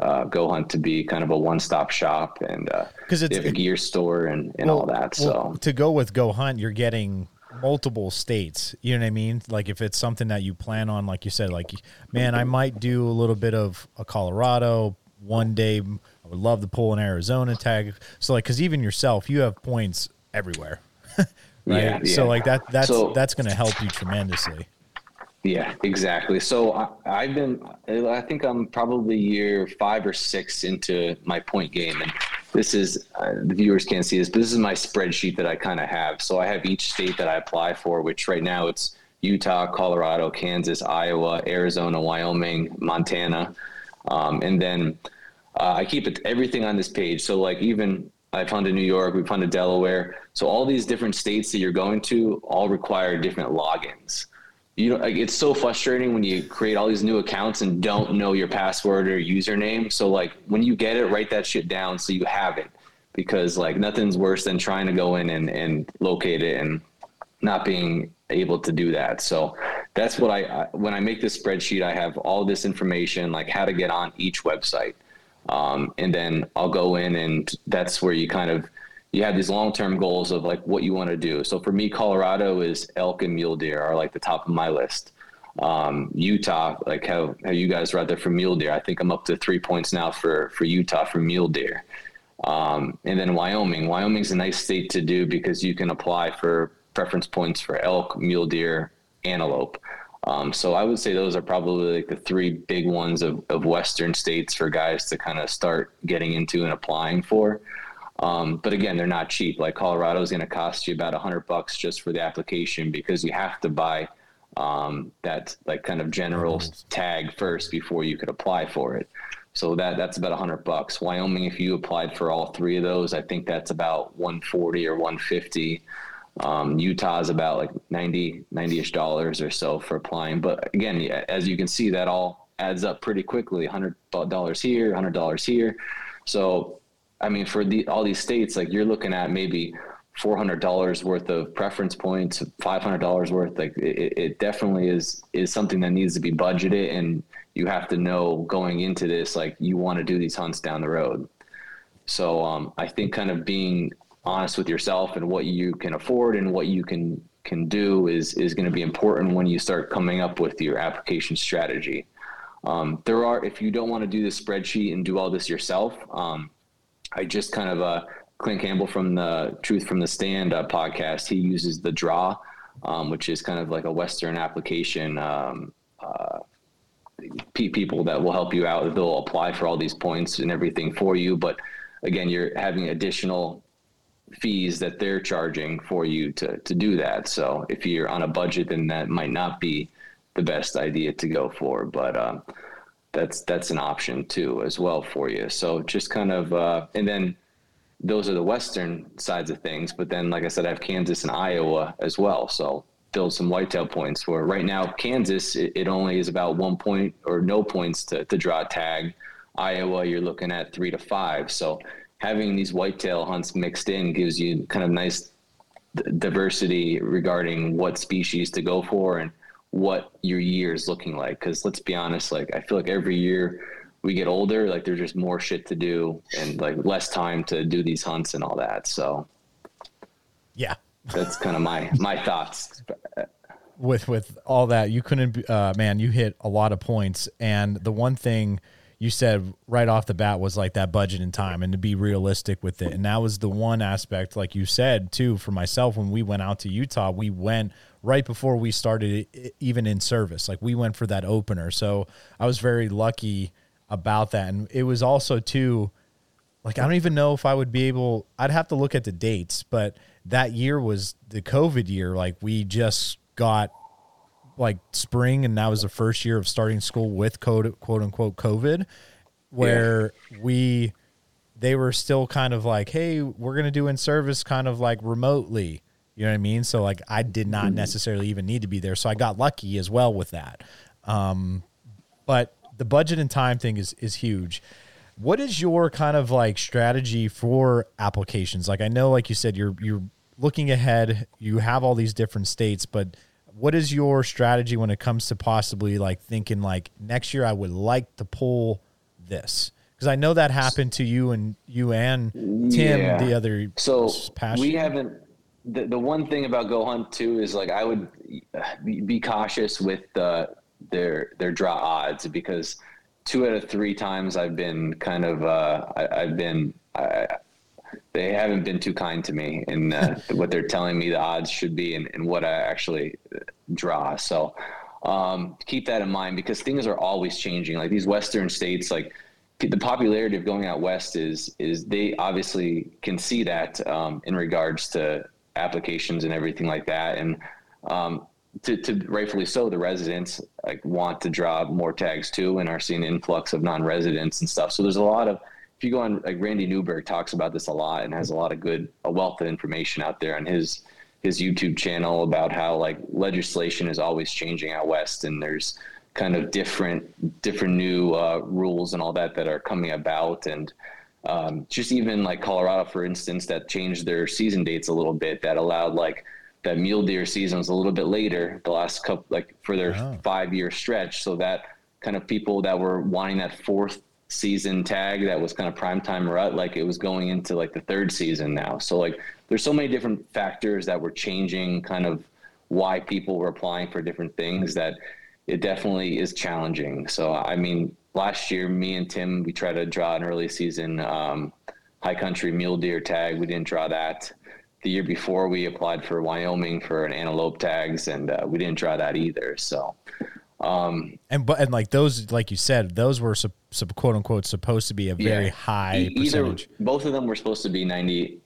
uh, GoHunt to be kind of a one-stop shop, and uh, because it's they have a gear store and, and well, all that. So well, to go with GoHunt, you're getting multiple states. You know what I mean? Like if it's something that you plan on, like you said, like, man, I might do a little bit of a Colorado one day. I would love to pull an Arizona tag. So like, because even yourself, you have points everywhere. Right. Yeah, yeah. So like that, that's, so, that's going to help you tremendously. Yeah, exactly. So I, I've been, I think I'm probably year five or six into my point game. And this is, uh, the viewers can't see this, but this is my spreadsheet that I kind of have. So I have each state that I apply for, which right now it's Utah, Colorado, Kansas, Iowa, Arizona, Wyoming, Montana. Um, and then uh, I keep it, everything on this page. So like even I've hunted New York, we've hunted Delaware. So all these different states that you're going to all require different logins. You know, like, it's so frustrating when you create all these new accounts and don't know your password or username. So like when you get it, write that shit down so you have it, because like nothing's worse than trying to go in and, and locate it and not being able to do that. So that's what I, I when I make this spreadsheet, I have all this information, like how to get on each website. Um, and then I'll go in, and that's where you kind of, you have these long-term goals of like what you want to do. So for me, Colorado is elk and mule deer are like the top of my list. Um, Utah, like how, how you guys are out there for mule deer. I think I'm up to three points now for, for Utah for mule deer. Um, and then Wyoming, Wyoming's a nice state to do because you can apply for preference points for elk, mule deer, antelope. Um, so I would say those are probably like the three big ones of, of Western states for guys to kind of start getting into and applying for. Um, but again, they're not cheap. Like Colorado is going to cost you about a hundred bucks just for the application, because you have to buy um, that like kind of general tag first before you could apply for it. So that that's about a hundred bucks. Wyoming, if you applied for all three of those, I think that's about one forty or one fifty. Um, Utah is about like ninety, ninety-ish dollars or so for applying. But again, as you can see, that all adds up pretty quickly. one hundred dollars here, one hundred dollars here. So, I mean, for the, all these states, like you're looking at maybe four hundred dollars worth of preference points, five hundred dollars worth. Like it, it definitely is, is something that needs to be budgeted, and you have to know going into this, like you want to do these hunts down the road. So um, I think kind of being honest with yourself and what you can afford and what you can, can do is, is going to be important when you start coming up with your application strategy. Um, there are, if you don't want to do this spreadsheet and do all this yourself, um, I just kind of, uh, Clint Campbell from the Truth from the Stand uh, podcast, he uses the Draw, um, which is kind of like a Western application, um, uh, people that will help you out. They'll apply for all these points and everything for you. But again, you're having additional fees that they're charging for you to, to do that. So if you're on a budget, then that might not be the best idea to go for, but, um, that's, that's an option too, as well for you. So just kind of, uh, and then those are the Western sides of things. But then, like I said, I have Kansas and Iowa as well. So build some whitetail points where right now, Kansas, it, it only is about one point or no points to, to draw a tag. Iowa, you're looking at three to five. So having these whitetail hunts mixed in gives you kind of nice d- diversity regarding what species to go for and what your year is looking like. Cause let's be honest, like I feel like every year we get older, like there's just more shit to do and like less time to do these hunts and all that. So yeah, that's kind of my, my thoughts with, with all that. You couldn't, uh, man, you hit a lot of points. And the one thing you said right off the bat was like that budget and time and to be realistic with it. And that was the one aspect, like you said too, for myself, when we went out to Utah, we went right before we started even in service. Like we went for that opener. So I was very lucky about that. And it was also too, like, I don't even know if I would be able, I'd have to look at the dates, but that year was the COVID year. Like we just got like spring, and that was the first year of starting school with quote, quote unquote COVID, where yeah. we, they were still kind of like, hey, we're going to do in service kind of like remotely, you know what I mean? So like I did not necessarily even need to be there. So I got lucky as well with that. Um, but the budget and time thing is, is huge. What is your kind of like strategy for applications? Like, I know, like you said, you're, you're looking ahead, you have all these different states, but what is your strategy when it comes to possibly like thinking like next year I would like to pull this? Cause I know that happened to you and you and Tim yeah. the other so past we year. haven't, the, the one thing about Go Hunt too, is like, I would be cautious with the, their, their draw odds, because two out of three times I've been kind of, uh, I, I've been, I, they haven't been too kind to me in uh, what they're telling me the odds should be and, and what I actually draw. So, um, keep that in mind, because things are always changing. Like these Western states, like the popularity of going out West is, is they obviously can see that, um, in regards to applications and everything like that. And, um, To, to rightfully so, the residents like want to draw more tags too, and are seeing an influx of non-residents and stuff. So there's a lot of, if you go on, like Randy Newberg talks about this a lot and has a lot of good, a wealth of information out there on his, his YouTube channel about how like legislation is always changing out West, and there's kind of different, different new uh, rules and all that that are coming about. And um, just even like Colorado, for instance, that changed their season dates a little bit, that allowed like, that mule deer season was a little bit later, the last couple, like for their wow. five year stretch. So that kind of people that were wanting that fourth season tag, that was kind of primetime rut, like it was going into like the third season now. So like there's so many different factors that were changing kind of why people were applying for different things, that it definitely is challenging. So, I mean, last year, me and Tim, we tried to draw an early season um, high country mule deer tag. We didn't draw that. The year before, we applied for Wyoming for an antelope tags, and uh, we didn't draw that either. So, um, and but and like those, like you said, those were sub, sub, quote unquote supposed to be a very yeah, high e- percentage. Either, both of them were supposed to be ninety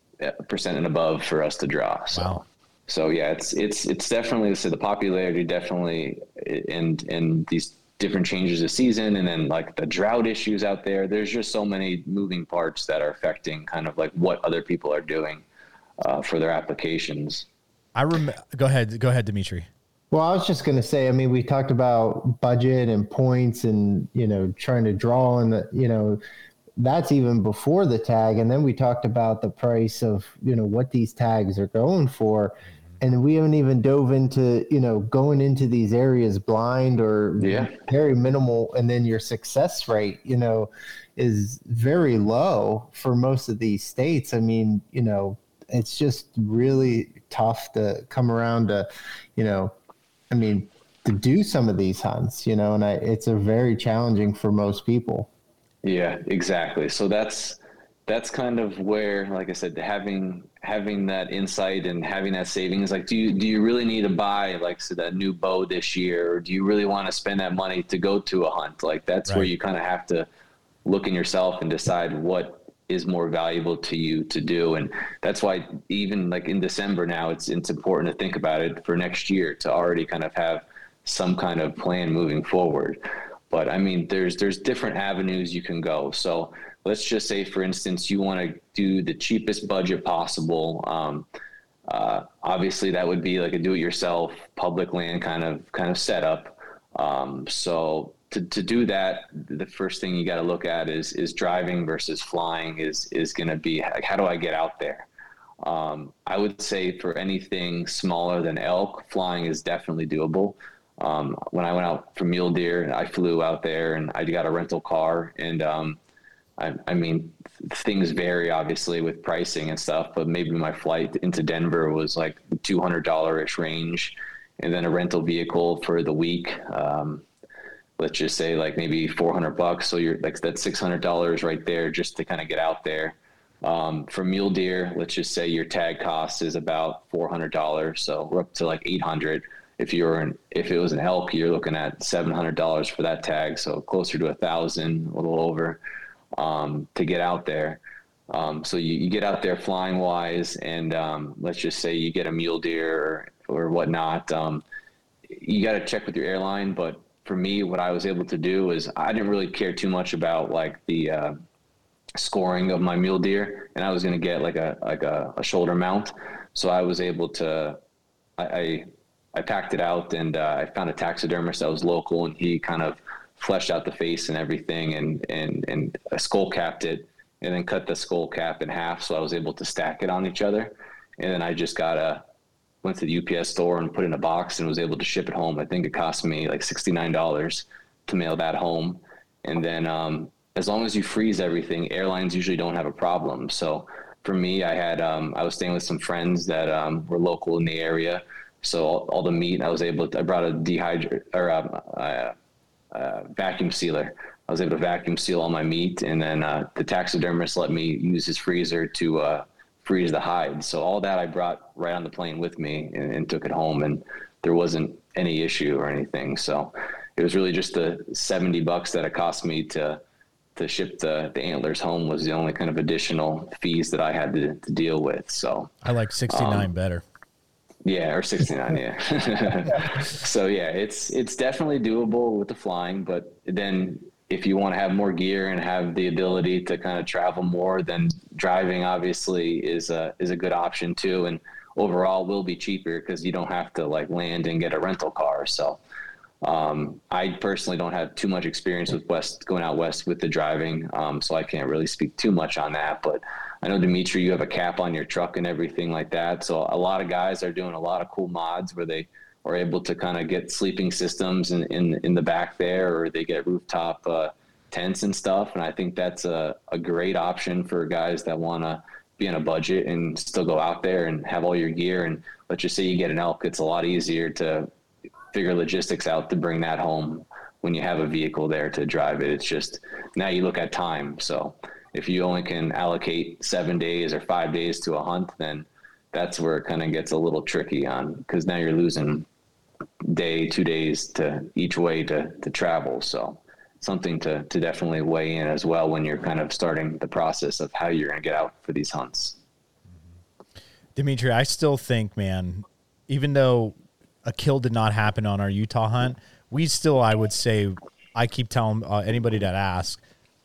percent and above for us to draw. So, wow. so yeah, it's it's it's definitely so the popularity definitely, and and these different changes of season, and then like the drought issues out there. There's just so many moving parts that are affecting kind of like what other people are doing uh, for their applications. I rem- Go ahead. Go ahead, Dimitri. Well, I was just going to say, I mean, we talked about budget and points and, you know, trying to draw and the, you know, that's even before the tag. And then we talked about the price of, you know, what these tags are going for. And we haven't even dove into, you know, going into these areas blind or yeah. very minimal. And then your success rate, you know, is very low for most of these states. I mean, you know, it's just really tough to come around to, you know, I mean, to do some of these hunts, you know, and I, it's a very challenging for most people. Yeah, exactly. So that's, that's kind of where, like I said, having, having that insight and having that savings, like, do you, do you really need to buy like so that new bow this year? Or do you really want to spend that money to go to a hunt? Like that's right. where you kind of have to look in yourself and decide what is more valuable to you to do. And that's why even like in December now, it's it's important to think about it for next year to already kind of have some kind of plan moving forward. But I mean, there's there's different avenues you can go. So let's just say, for instance, you want to do the cheapest budget possible. Um, uh, obviously, that would be like a do-it-yourself public land kind of kind of setup. Um, so To, to do that, the first thing you got to look at is is driving versus flying is is going to be like, how do I get out there? Um, I would say for anything smaller than elk, flying is definitely doable. Um, when I went out for mule deer, I flew out there and I got a rental car. And um, I, I mean, things vary obviously with pricing and stuff, but maybe my flight into Denver was like two hundred dollars-ish range, and then a rental vehicle for the week. Um, let's just say like maybe four hundred bucks. So you're like, that's six hundred dollars right there just to kind of get out there. Um, for mule deer, let's just say your tag cost is about four hundred dollars. So we're up to like eight hundred. If you're an, if it was an elk, you're looking at seven hundred dollars for that tag. So closer to a thousand, a little over, um, to get out there. Um, so you, you get out there flying wise and, um, let's just say you get a mule deer or, or whatnot. Um, you got to check with your airline, but for me, what I was able to do is I didn't really care too much about like the uh, scoring of my mule deer, and I was going to get like a like a, a shoulder mount. So I was able to, I I, I packed it out and uh, I found a taxidermist that was local, and he kind of fleshed out the face and everything, and and and skull capped it, and then cut the skull cap in half, so I was able to stack it on each other, and then I just got a. went to the U P S store and put in a box and was able to ship it home. I think it cost me like sixty-nine dollars to mail that home. And then um, as long as you freeze everything, airlines usually don't have a problem. So for me, I had, um, I was staying with some friends that um, were local in the area. So all, all the meat I was able to, I brought a dehydrator or a, a, a vacuum sealer. I was able to vacuum seal all my meat. And then uh, the taxidermist let me use his freezer to, uh, freeze the hide. So all that I brought right on the plane with me and, and took it home, and there wasn't any issue or anything. So it was really just the seventy bucks that it cost me to, to ship the, the antlers home was the only kind of additional fees that I had to, to deal with. So I like sixty-nine um, better. Yeah. Or sixty-nine. Yeah. So yeah, it's, it's definitely doable with the flying, but then if you want to have more gear and have the ability to kind of travel more, then driving obviously is a, is a good option too. And overall will be cheaper because you don't have to like land and get a rental car. So um, I personally don't have too much experience with West going out West with the driving. Um, so I can't really speak too much on that, but I know Dimitri, you have a cap on your truck and everything like that. So a lot of guys are doing a lot of cool mods where they, are able to kind of get sleeping systems in, in, in the back there, or they get rooftop uh, tents and stuff. And I think that's a, a great option for guys that want to be on a budget and still go out there and have all your gear. And let's just say you get an elk, it's a lot easier to figure logistics out to bring that home when you have a vehicle there to drive it. It's just now you look at time. So if you only can allocate seven days or five days to a hunt, then that's where it kind of gets a little tricky on, because now you're losing day, two days to each way to, to travel. So something to, to definitely weigh in as well when you're kind of starting the process of how you're going to get out for these hunts. Dimitri, I still think, man, even though a kill did not happen on our Utah hunt, we still, I would say, I keep telling uh, anybody that asks,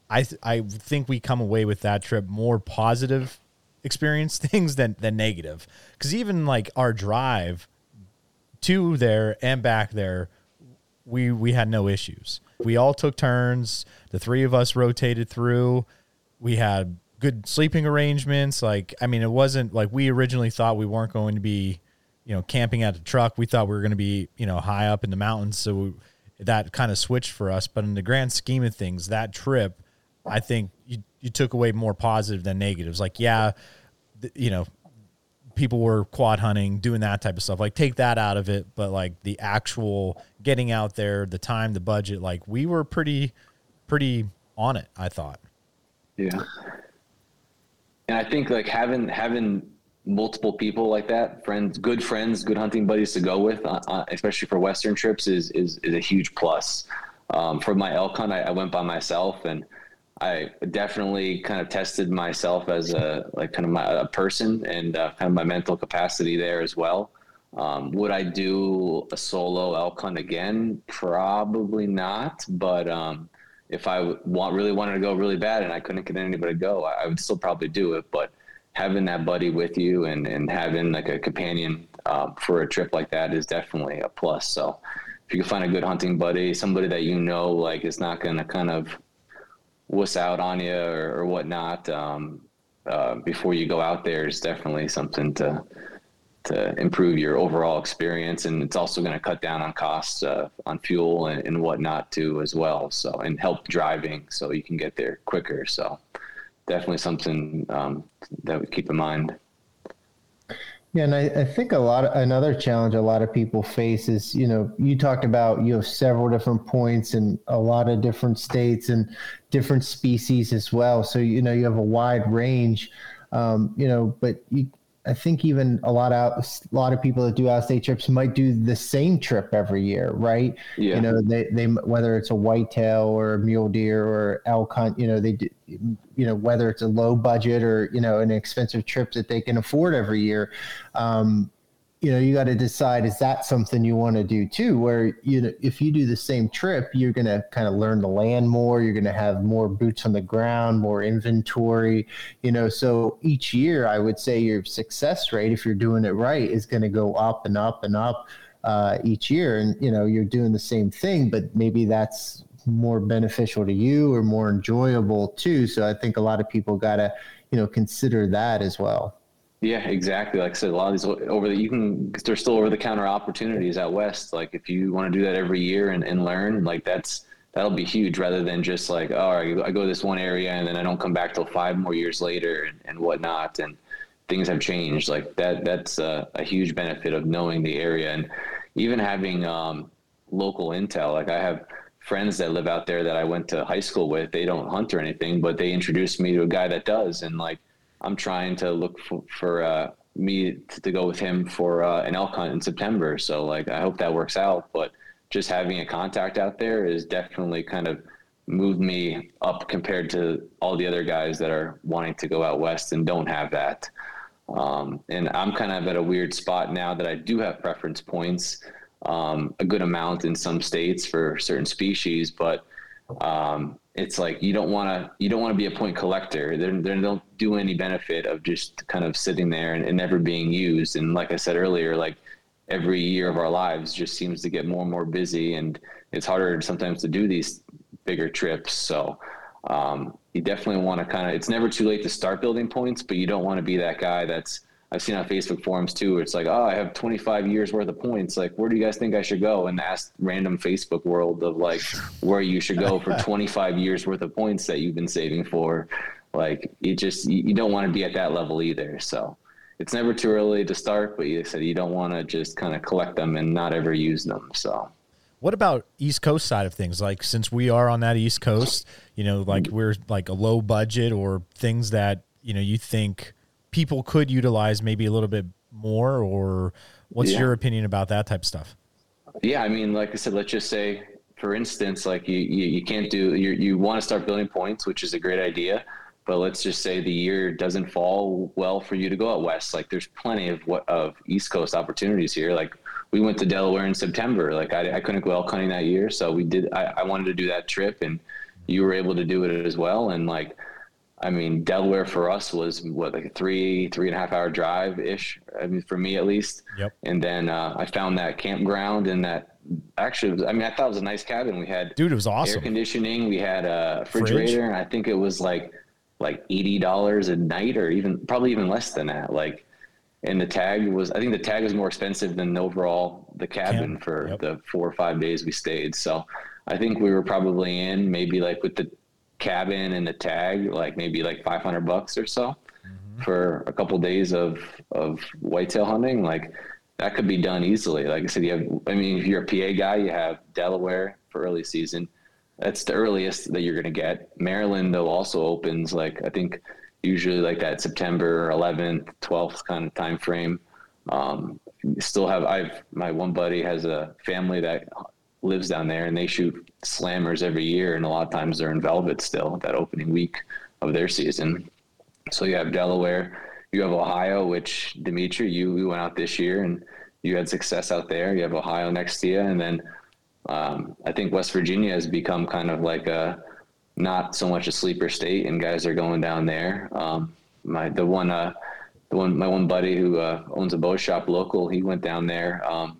I th- I think we come away with that trip more positive experience things than, than negative. Because even like our drive to there and back there, we we had no issues. We all took turns. The three of us rotated through. We had good sleeping arrangements. Like, I mean, it wasn't like we originally thought we weren't going to be, you know, camping out the truck. We thought we were going to be, you know, high up in the mountains. So we, that kind of switched for us. But in the grand scheme of things, that trip, I think you, you took away more positive than negatives. Like, yeah, th- you know, people were quad hunting, doing that type of stuff. Like, take that out of it. But like the actual getting out there, the time, the budget, like we were pretty, pretty on it, I thought. Yeah. And I think like having, having multiple people like that, friends, good friends, good hunting buddies to go with, uh, especially for Western trips is, is, is a huge plus. Um, for my elk hunt, I, I went by myself, and I definitely kind of tested myself as a, like kind of my a person and uh, kind of my mental capacity there as well. Um, would I do a solo elk hunt again? Probably not. But um, if I want, really wanted to go really bad and I couldn't get anybody to go, I, I would still probably do it. But having that buddy with you and, and having like a companion uh, for a trip like that is definitely a plus. So if you can find a good hunting buddy, somebody that you know, like is not going to kind of wuss out on you or, or whatnot um, uh, before you go out there is definitely something to to improve your overall experience, and it's also going to cut down on costs uh, on fuel and, and whatnot too as well. So, and help driving so you can get there quicker. So definitely something um, that we keep in mind. Yeah, and I, I think a lot of, another challenge a lot of people face is, you know, you talked about you have several different points and a lot of different states and different species as well. So, you know, you have a wide range, um, you know, but you, I think even a lot of a lot of people that do out-of-state trips might do the same trip every year, right? Yeah. You know, they they whether it's a whitetail or a mule deer or elk hunt, you know, they do, you know, whether it's a low budget or, you know, an expensive trip that they can afford every year, um, you know, you got to decide, is that something you want to do too? Where, you know, if you do the same trip, you're going to kind of learn the land more. You're going to have more boots on the ground, more inventory, you know, so each year I would say your success rate, if you're doing it right, is going to go up and up and up uh, each year. And, you know, you're doing the same thing, but maybe that's more beneficial to you or more enjoyable too. So I think a lot of people got to, you know, consider that as well. Yeah, exactly. Like I said, a lot of these over the, you can, there's still over the counter opportunities out West. Like if you want to do that every year and, and learn, like that's, that'll be huge rather than just like, oh, I go to this one area and then I don't come back till five more years later and, and whatnot. And things have changed like that. That's a, a huge benefit of knowing the area and even having um, local intel. Like I have friends that live out there that I went to high school with. They don't hunt or anything, but they introduced me to a guy that does. And like, I'm trying to look for, for uh, me to, to go with him for uh, an elk hunt in September. So like, I hope that works out, but just having a contact out there is definitely kind of moved me up compared to all the other guys that are wanting to go out West and don't have that. Um, and I'm kind of at a weird spot now that I do have preference points, um, a good amount in some states for certain species, but um, it's like, you don't want to, you don't want to be a point collector. They don't do any benefit of just kind of sitting there and, and never being used. And like I said earlier, like every year of our lives just seems to get more and more busy, and it's harder sometimes to do these bigger trips. So, um, you definitely want to kind of, it's never too late to start building points, but you don't want to be that guy that's, I've seen on Facebook forums too, where it's like, oh, I have twenty-five years worth of points. Like, where do you guys think I should go? And ask random Facebook world of like where you should go for twenty-five years worth of points that you've been saving for. Like, you just, you don't want to be at that level either. So it's never too early to start, but you said you don't want to just kind of collect them and not ever use them. So what about East Coast side of things? Like, since we are on that East Coast, you know, like we're like a low budget or things that, you know, you think people could utilize maybe a little bit more, or what's yeah. your opinion about that type of stuff? Yeah. I mean, like I said, let's just say for instance, like you, you, you can't do, you you want to start building points, which is a great idea, but let's just say the year doesn't fall well for you to go out West. Like there's plenty of what of East Coast opportunities here. Like we went to Delaware in September. Like I, I couldn't go elk hunting that year. So we did, I, I wanted to do that trip, and you were able to do it as well. And like, I mean, Delaware for us was what, like a three, three and a half hour drive ish. I mean, for me at least. Yep. And then, uh, I found that campground, and that actually was, I mean, I thought it was a nice cabin. We had, dude, it was awesome. Air conditioning. We had a refrigerator. Fridge. And I think it was like, like eighty dollars a night, or even probably even less than that. Like, and the tag was, I think the tag was more expensive than the overall, the cabin Camp. for yep. the four or five days we stayed. So I think we were probably in maybe like with the cabin and the tag, like maybe like five hundred bucks or so mm-hmm. for a couple of days of, of whitetail hunting. Like that could be done easily. Like I said, you have, I mean, if you're a P A guy, you have Delaware for early season. That's the earliest that you're going to get. Maryland though also opens, like, I think usually like that September eleventh, twelfth kind of time frame. Um, still have, I've, my one buddy has a family that lives down there, and they shoot slammers every year. And a lot of times they're in velvet still that opening week of their season. So you have Delaware, you have Ohio, which Dimitri, you, you went out this year and you had success out there. You have Ohio next to you. And then, um, I think West Virginia has become kind of like a, not so much a sleeper state, and guys are going down there. Um, my, the one, uh, the one, my one buddy who, uh, owns a bow shop local, he went down there, um,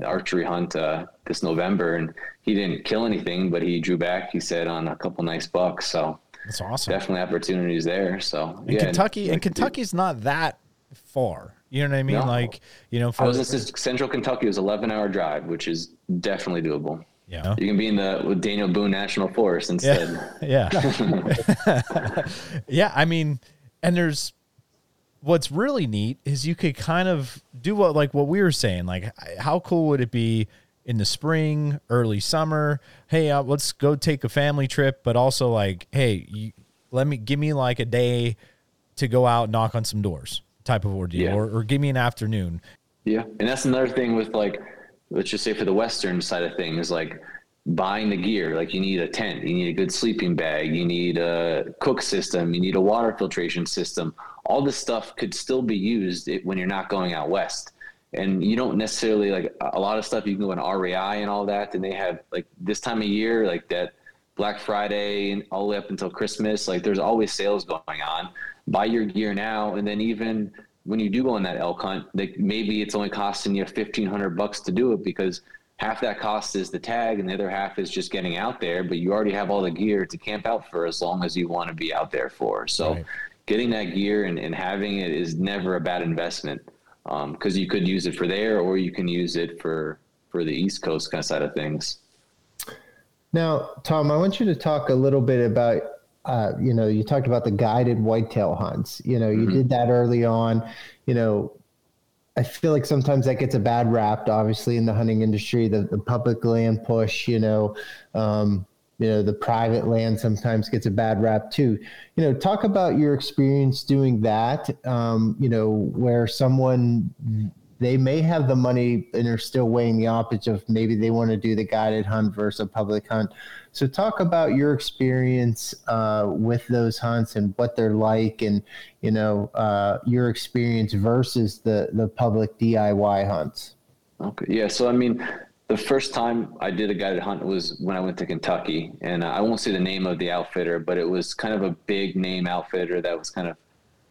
the archery hunt, uh, this November, and he didn't kill anything, but he drew back, he said, on a couple nice bucks. So that's awesome. Definitely opportunities there. So and yeah, Kentucky, and, and Kentucky's not that far. You know what I mean? No. Like, you know, for, I was just, for... central Kentucky was eleven hour drive, which is definitely doable. Yeah. You can be in the with Daniel Boone National Forest instead. Yeah. Yeah. Yeah. I mean, and there's, what's really neat is you could kind of do what, like what we were saying, like how cool would it be in the spring, early summer? Hey, uh, let's go take a family trip, but also like, hey, you, let me, give me like a day to go out and knock on some doors type of ordeal, yeah. or, or give me an afternoon. Yeah. And that's another thing with like, let's just say for the Western side of things, like buying the gear, like you need a tent, you need a good sleeping bag, you need a cook system, you need a water filtration system. All this stuff could still be used when you're not going out West. And you don't necessarily, like a lot of stuff, you can go in R E I and all that. And they have like this time of year, like that Black Friday and all the way up until Christmas, like there's always sales going on. Buy your gear now. And then even when you do go on that elk hunt, like maybe it's only costing you fifteen hundred bucks to do it, because half that cost is the tag and the other half is just getting out there, but you already have all the gear to camp out for as long as you want to be out there for. So right. Getting that gear and, and having it is never a bad investment. Um, 'cause you could use it for there, or you can use it for, for the East Coast kind of side of things. Now, Tom, I want you to talk a little bit about, uh, you know, you talked about the guided whitetail hunts, you know, you mm-hmm. did that early on. You know, I feel like sometimes that gets a bad rap, obviously, in the hunting industry, the, the public land push, you know, um, you know, the private land sometimes gets a bad rap too. You know, talk about your experience doing that, um, you know, where someone, they may have the money and are still weighing the option of maybe they want to do the guided hunt versus a public hunt. So talk about your experience uh, with those hunts and what they're like, and, you know, uh, your experience versus the, the public D I Y hunts. Okay. Yeah. So, I mean, the first time I did a guided hunt was when I went to Kentucky, and I won't say the name of the outfitter, but it was kind of a big name outfitter that was kind of,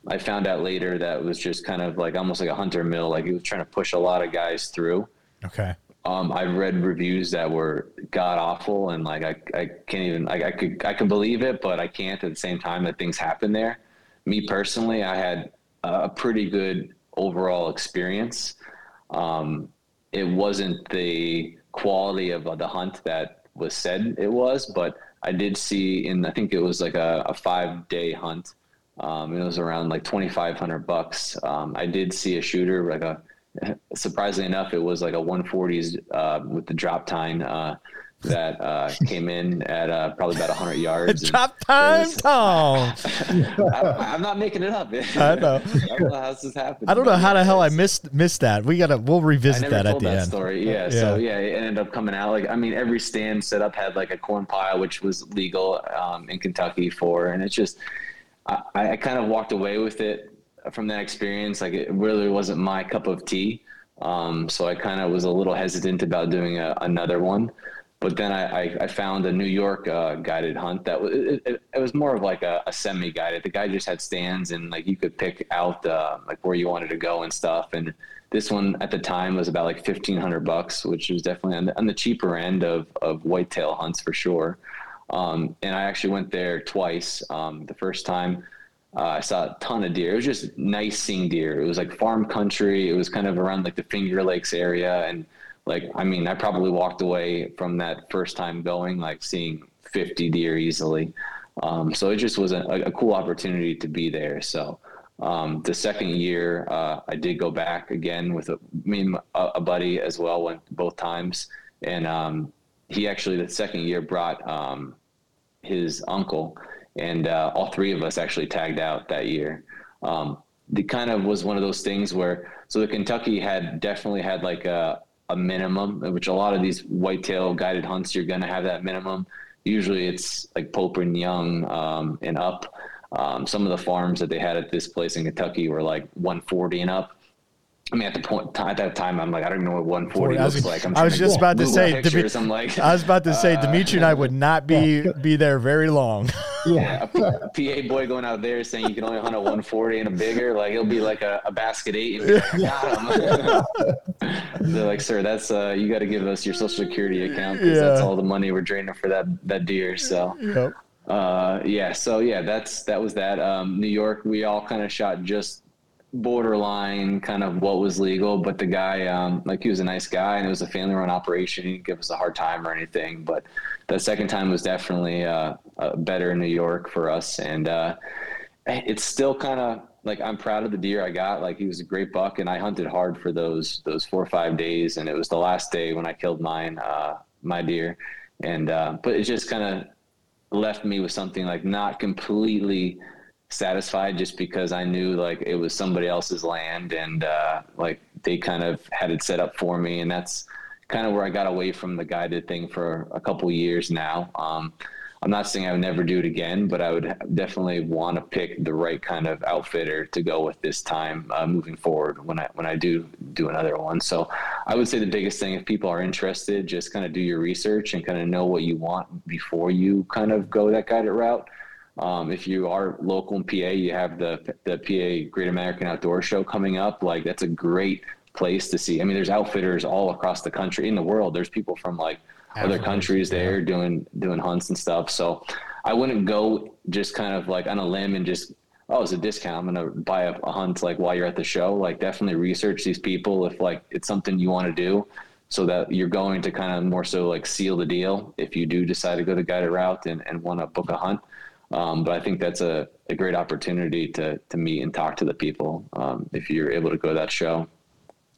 I found out later that it was just kind of like almost like a hunter mill. Like he was trying to push a lot of guys through. Okay. Um, I've read reviews that were god awful, and like I, I can't even like I could I can believe it, but I can't at the same time that things happen there. Me personally, I had a pretty good overall experience. Um, it wasn't the quality of the hunt that was said it was, but I did see in I think it was like a, a five day hunt. Um, it was around like twenty-five hundred bucks. Um, I did see a shooter, like a, surprisingly enough, it was like a one forties, uh, with the drop time, uh, that, uh, came in at, uh, probably about a hundred yards. Drop time, was, Tom. I, I'm not making it up. I know. I don't know how this happened. I don't know how the hell I missed, missed that. We gotta, we'll revisit that at the end. Story. Yeah, yeah. So yeah, it ended up coming out. Like, I mean, every stand set up had like a corn pile, which was legal, um, in Kentucky for, and it's just, I, I kind of walked away with it from that experience. Like it really wasn't my cup of tea. Um, so I kind of was a little hesitant about doing a, another one, but then I, I, I found a New York uh, guided hunt that was, it, it, it was more of like a, a semi-guided. The guy just had stands and like, you could pick out uh, like where you wanted to go and stuff. And this one at the time was about like fifteen hundred bucks, which was definitely on the, on the cheaper end of, of whitetail hunts for sure. Um, and I actually went there twice. Um, the first time, Uh, I saw a ton of deer. It was just nice seeing deer. It was like farm country. It was kind of around like the Finger Lakes area. And like, I mean, I probably walked away from that first time going, like seeing fifty deer easily. Um, so it just was a, a cool opportunity to be there. So um, the second year uh, I did go back again with a, me and a, a buddy as well, went both times. And um, he actually, the second year brought um, his uncle. And uh, all three of us actually tagged out that year. Um, it kind of was one of those things where, so the Kentucky had definitely had like a, a minimum, which a lot of these whitetail guided hunts, you're going to have that minimum. Usually it's like Pope and Young um, and up. Um, some of the farms that they had at this place in Kentucky were like one forty and up. I mean, at the point at that time, I'm like, I don't know what one forty was, looks like. I'm I was just about to say, Dimi- I'm like, I was about to say, uh, Dimitri and I would not be yeah. be there very long. Yeah, a P A boy going out there saying you can only hunt a one forty and a bigger, like it'll be like a, a basket eight. And like, got him. They're like, sir, that's uh, you got to give us your social security account because yeah. that's all the money we're draining for that that deer. So. Yep. Uh, yeah. So yeah, that's that was that. Um, New York, we all kind of shot just borderline kind of what was legal, but the guy um like he was a nice guy and it was a family-run operation. He didn't give us a hard time or anything, but the second time was definitely uh, uh better in New York for us. And uh it's still kind of like I'm proud of the deer I got. Like he was a great buck and I hunted hard for those those four or five days, and it was the last day when I killed mine uh my deer. And uh but it just kind of left me with something like not completely satisfied, just because I knew like it was somebody else's land and uh like they kind of had it set up for me. And that's kind of where I got away from the guided thing for a couple years now. um I'm not saying I would never do it again, but I would definitely want to pick the right kind of outfitter to go with this time uh, moving forward when I when I do do another one. So I would say the biggest thing, if people are interested, just kind of do your research and kind of know what you want before you kind of go that guided route. Um, if you are local in P A, you have the the P A Great American Outdoor Show coming up. Like that's a great place to see. I mean, there's outfitters all across the country, in the world. There's people from like Absolutely. Other countries there yeah. doing doing hunts and stuff. So I wouldn't go just kind of like on a limb and just, oh, it's a discount, I'm gonna buy a, a hunt like while you're at the show. Like definitely research these people if like it's something you want to do, so that you're going to kind of more so like seal the deal if you do decide to go the guided route and, and want to book a hunt. Um, but I think that's a, a great opportunity to, to meet and talk to the people um, if you're able to go to that show.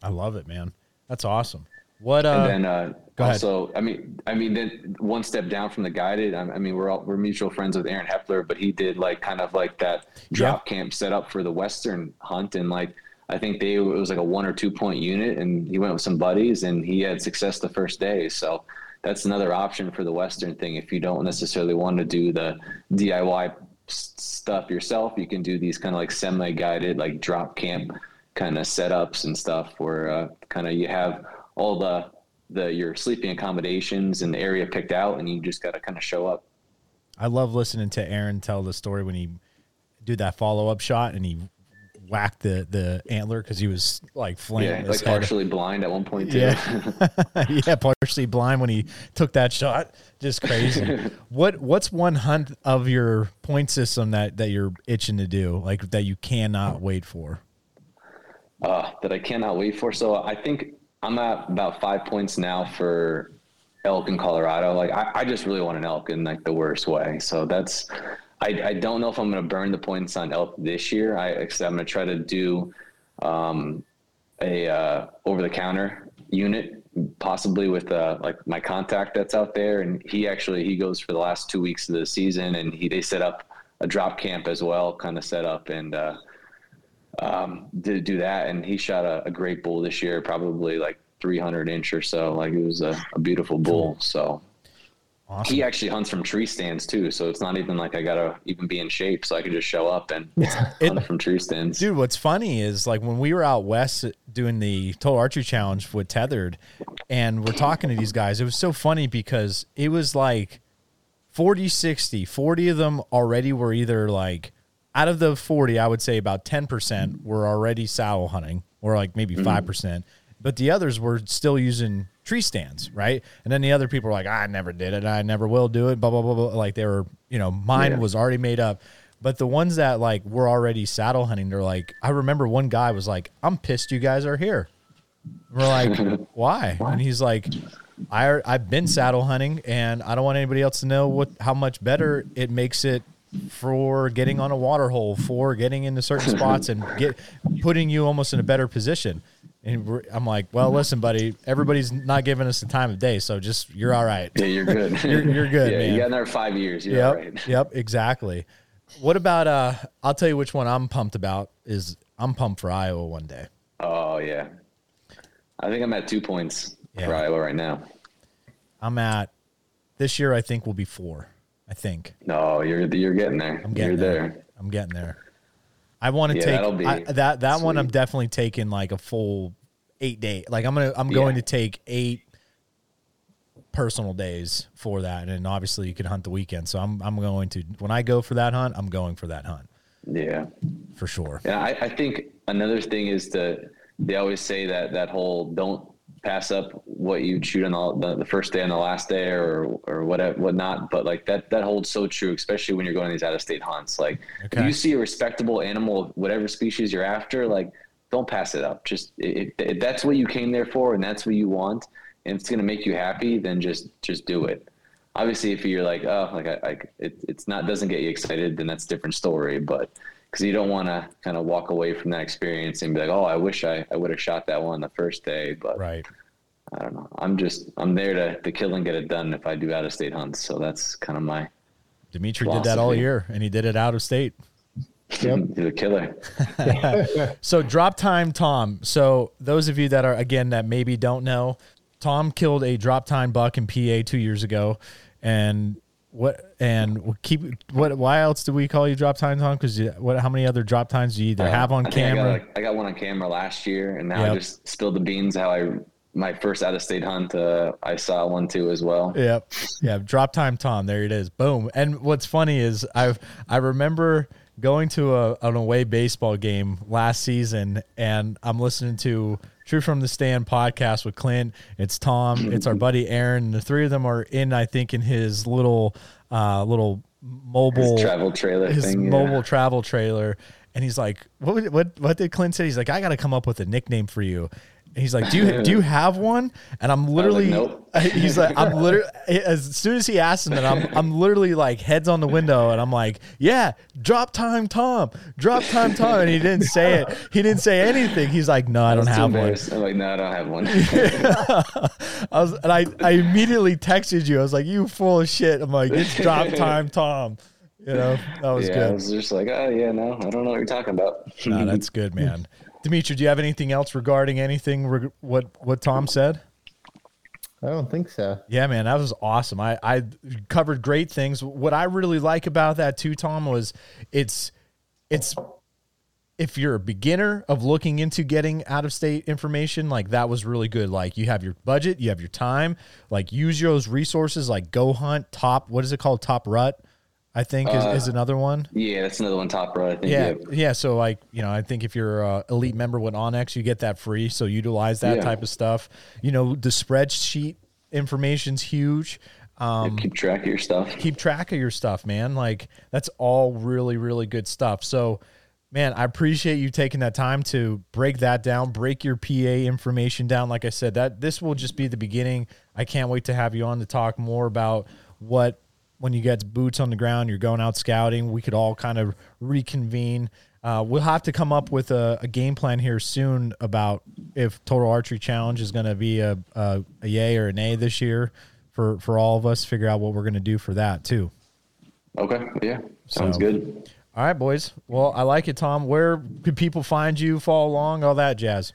I love it, man. That's awesome. What? Uh, and then uh, also, ahead. I mean, I mean, then one step down from the guided. I mean, we're all we're mutual friends with Aaron Hepler, but he did like kind of like that drop yeah. camp set up for the Western hunt, and like I think they it was like a one or two point unit, and he went with some buddies, and he had success the first day. So. That's another option for the Western thing. If you don't necessarily want to do the D I Y stuff yourself, you can do these kind of like semi-guided, like drop camp kind of setups and stuff where uh, kind of you have all the, the your sleeping accommodations and the area picked out, and you just got to kind of show up. I love listening to Aaron tell the story when he did that follow-up shot and he whacked the the antler because he was like flaming. Yeah, like partially blind at one point too. Yeah. yeah, partially blind when he took that shot. Just crazy. what what's one hunt of your point system that that you're itching to do, like that you cannot wait for? Uh, that I cannot wait for. So I think I'm at about five points now for elk in Colorado. Like I, I just really want an elk in like the worst way. So that's. I, I don't know if I'm going to burn the points on elk this year. I, I'm going to try to do um, a uh, over-the-counter unit, possibly with uh, like my contact that's out there. And he actually he goes for the last two weeks of the season, and he they set up a drop camp as well, kind of set up and uh, um, did do that. And he shot a, a great bull this year, probably like three hundred inch or so. Like it was a, a beautiful bull. So. Awesome. He actually hunts from tree stands too, so it's not even like I gotta even be in shape. So I could just show up and it, hunt from tree stands. Dude, what's funny is like when we were out west doing the Total Archery Challenge with Tethered, and we're talking to these guys. It was so funny because it was like forty, sixty, forty of them already were either like out of the forty, I would say about ten percent were already sow hunting, or like maybe mm-hmm. five percent. But the others were still using tree stands, right? And then the other people were like, I never did it. I never will do it, blah, blah, blah, blah. Like they were, you know, mine yeah. was already made up. But the ones that like were already saddle hunting, they're like, I remember one guy was like, I'm pissed you guys are here. We're like, why? What? And he's like, I, I've been saddle hunting and I don't want anybody else to know what how much better it makes it for getting on a water hole, for getting into certain spots and get putting you almost in a better position. And we're, I'm like, well, listen, buddy, everybody's not giving us the time of day, so just you're all right. Yeah, you're good. you're, you're good, yeah, man. You got another five years. You're yep, all right. Yep, exactly. What about, uh, I'll tell you which one I'm pumped about is I'm pumped for Iowa one day. Oh, yeah. I think I'm at two points yeah. for Iowa right now. I'm at, this year I think will be four, I think. No, you're you're getting there. I'm getting you're there. there. I'm getting there. I want to yeah, take I, that that sweet. One. I'm definitely taking like a full eight day. Like I'm gonna I'm yeah. going to take eight personal days for that, and obviously you can hunt the weekend. So I'm I'm going to when I go for that hunt, I'm going for that hunt. Yeah, for sure. Yeah, I, I think another thing is to they always say that that whole don't pass up what you shoot on all, the the first day and the last day or or whatever whatnot. But like that that holds so true, especially when you're going to these out of state hunts. Like okay. if you see a respectable animal of whatever species you're after, like don't pass it up. Just if, if that's what you came there for and that's what you want and it's going to make you happy, then just just do it. Obviously if you're like, oh, like I, I it, it's not doesn't get you excited, then that's a different story. But because you don't want to kind of walk away from that experience and be like, oh, I wish I, I would have shot that one the first day. But right. I don't know. I'm just I'm there to, to kill and get it done if I do out of state hunts. So that's kind of my Dimitri philosophy. Did that all year, and he did it out of state. Yep. He's a killer. So drop time, Tom. So those of you that are, again, that maybe don't know, Tom killed a drop time buck in P A two years ago. And What and keep what? Why else do we call you drop time, Tom? Because what? How many other drop times do you either have on I camera? I got, like, I got one on camera last year, and now yep. I just spilled the beans. How I my first out of state hunt, uh, I saw one too as well. Yep, yeah. Drop time, Tom. There it is. Boom. And what's funny is I've I remember going to a an away baseball game last season, and I'm listening to Truth from the Stand podcast with Clint. It's Tom. It's our buddy Aaron. The three of them are in, I think, in his little, uh, little mobile his travel trailer, his thing, mobile yeah. travel trailer. And he's like, "What? What? What did Clint say?" He's like, "I got to come up with a nickname for you." And he's like, "Do you do you have one?" And I'm literally, like, nope. He's like, "I'm literally." As soon as he asked him, and I'm, I'm literally like heads on the window, and I'm like, "Yeah, drop time, Tom, drop time, Tom." And he didn't say it. He didn't say anything. He's like, "No, I don't I have one." I'm like, "No, I don't have one." yeah. I was, and I, I immediately texted you. I was like, "You full of shit." I'm like, "It's drop time, Tom." You know, that was yeah, good. I was just like, "Oh yeah, no, I don't know what you're talking about." No, that's good, man. Dimitri, do you have anything else regarding anything reg- what what Tom said? I don't think so. Yeah, man, that was awesome. I, I covered great things. What I really like about that too, Tom, was it's it's if you're a beginner of looking into getting out of state information, like that was really good. Like you have your budget, you have your time, like use those resources, like GoHunt, Top, what is it called? Top Rut. I think is, uh, is another one. Yeah, that's another one, Top Rut. I think. Yeah, yeah, yeah. So like, you know, I think if you're an elite member with OnX, you get that free. So utilize that yeah. type of stuff. You know, the spreadsheet information's huge. Um, yeah, keep track of your stuff. Keep track of your stuff, man. Like that's all really, really good stuff. So, man, I appreciate you taking that time to break that down, break your P A information down. Like I said, that this will just be the beginning. I can't wait to have you on to talk more about what. When you get boots on the ground, you're going out scouting, we could all kind of reconvene. Uh, we'll have to come up with a, a game plan here soon about if Total Archery Challenge is going to be a, a, a yay or a nay this year for, for all of us, figure out what we're going to do for that too. Okay. Yeah. Sounds so, good. All right, boys. Well, I like it, Tom. Where could people find you, follow along, all that jazz?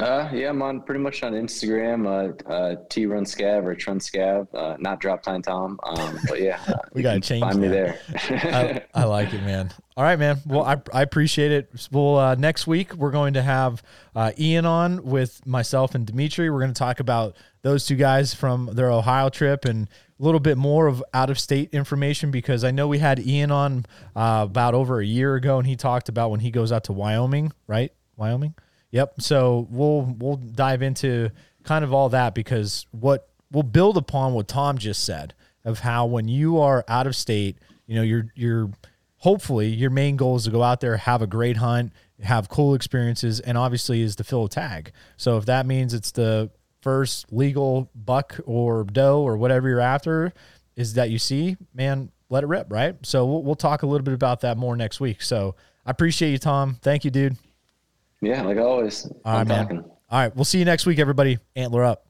Uh, yeah, I'm on pretty much on Instagram, uh, uh, T Runscav or Trunscav, uh, not Drop Time Tom. Um, but yeah, uh, we got to change find that. Me there. I, I like it, man. All right, man. Well, I, I appreciate it. Well, uh, next week we're going to have, uh, Ian on with myself and Dimitri. We're going to talk about those two guys from their Ohio trip and a little bit more of out of state information, because I know we had Ian on, uh, about over a year ago, and he talked about when he goes out to Wyoming, right? Wyoming. Yep. So we'll we'll dive into kind of all that, because what we'll build upon what Tom just said of how when you are out of state, you know, you're you're hopefully your main goal is to go out there, have a great hunt, have cool experiences, and obviously is to fill a tag. So if that means it's the first legal buck or doe or whatever you're after is that you see, man, let it rip, right? So we'll we'll talk a little bit about that more next week. So I appreciate you, Tom. Thank you, dude. Yeah, like always. All right, man. All right, we'll see you next week, everybody. Antler up.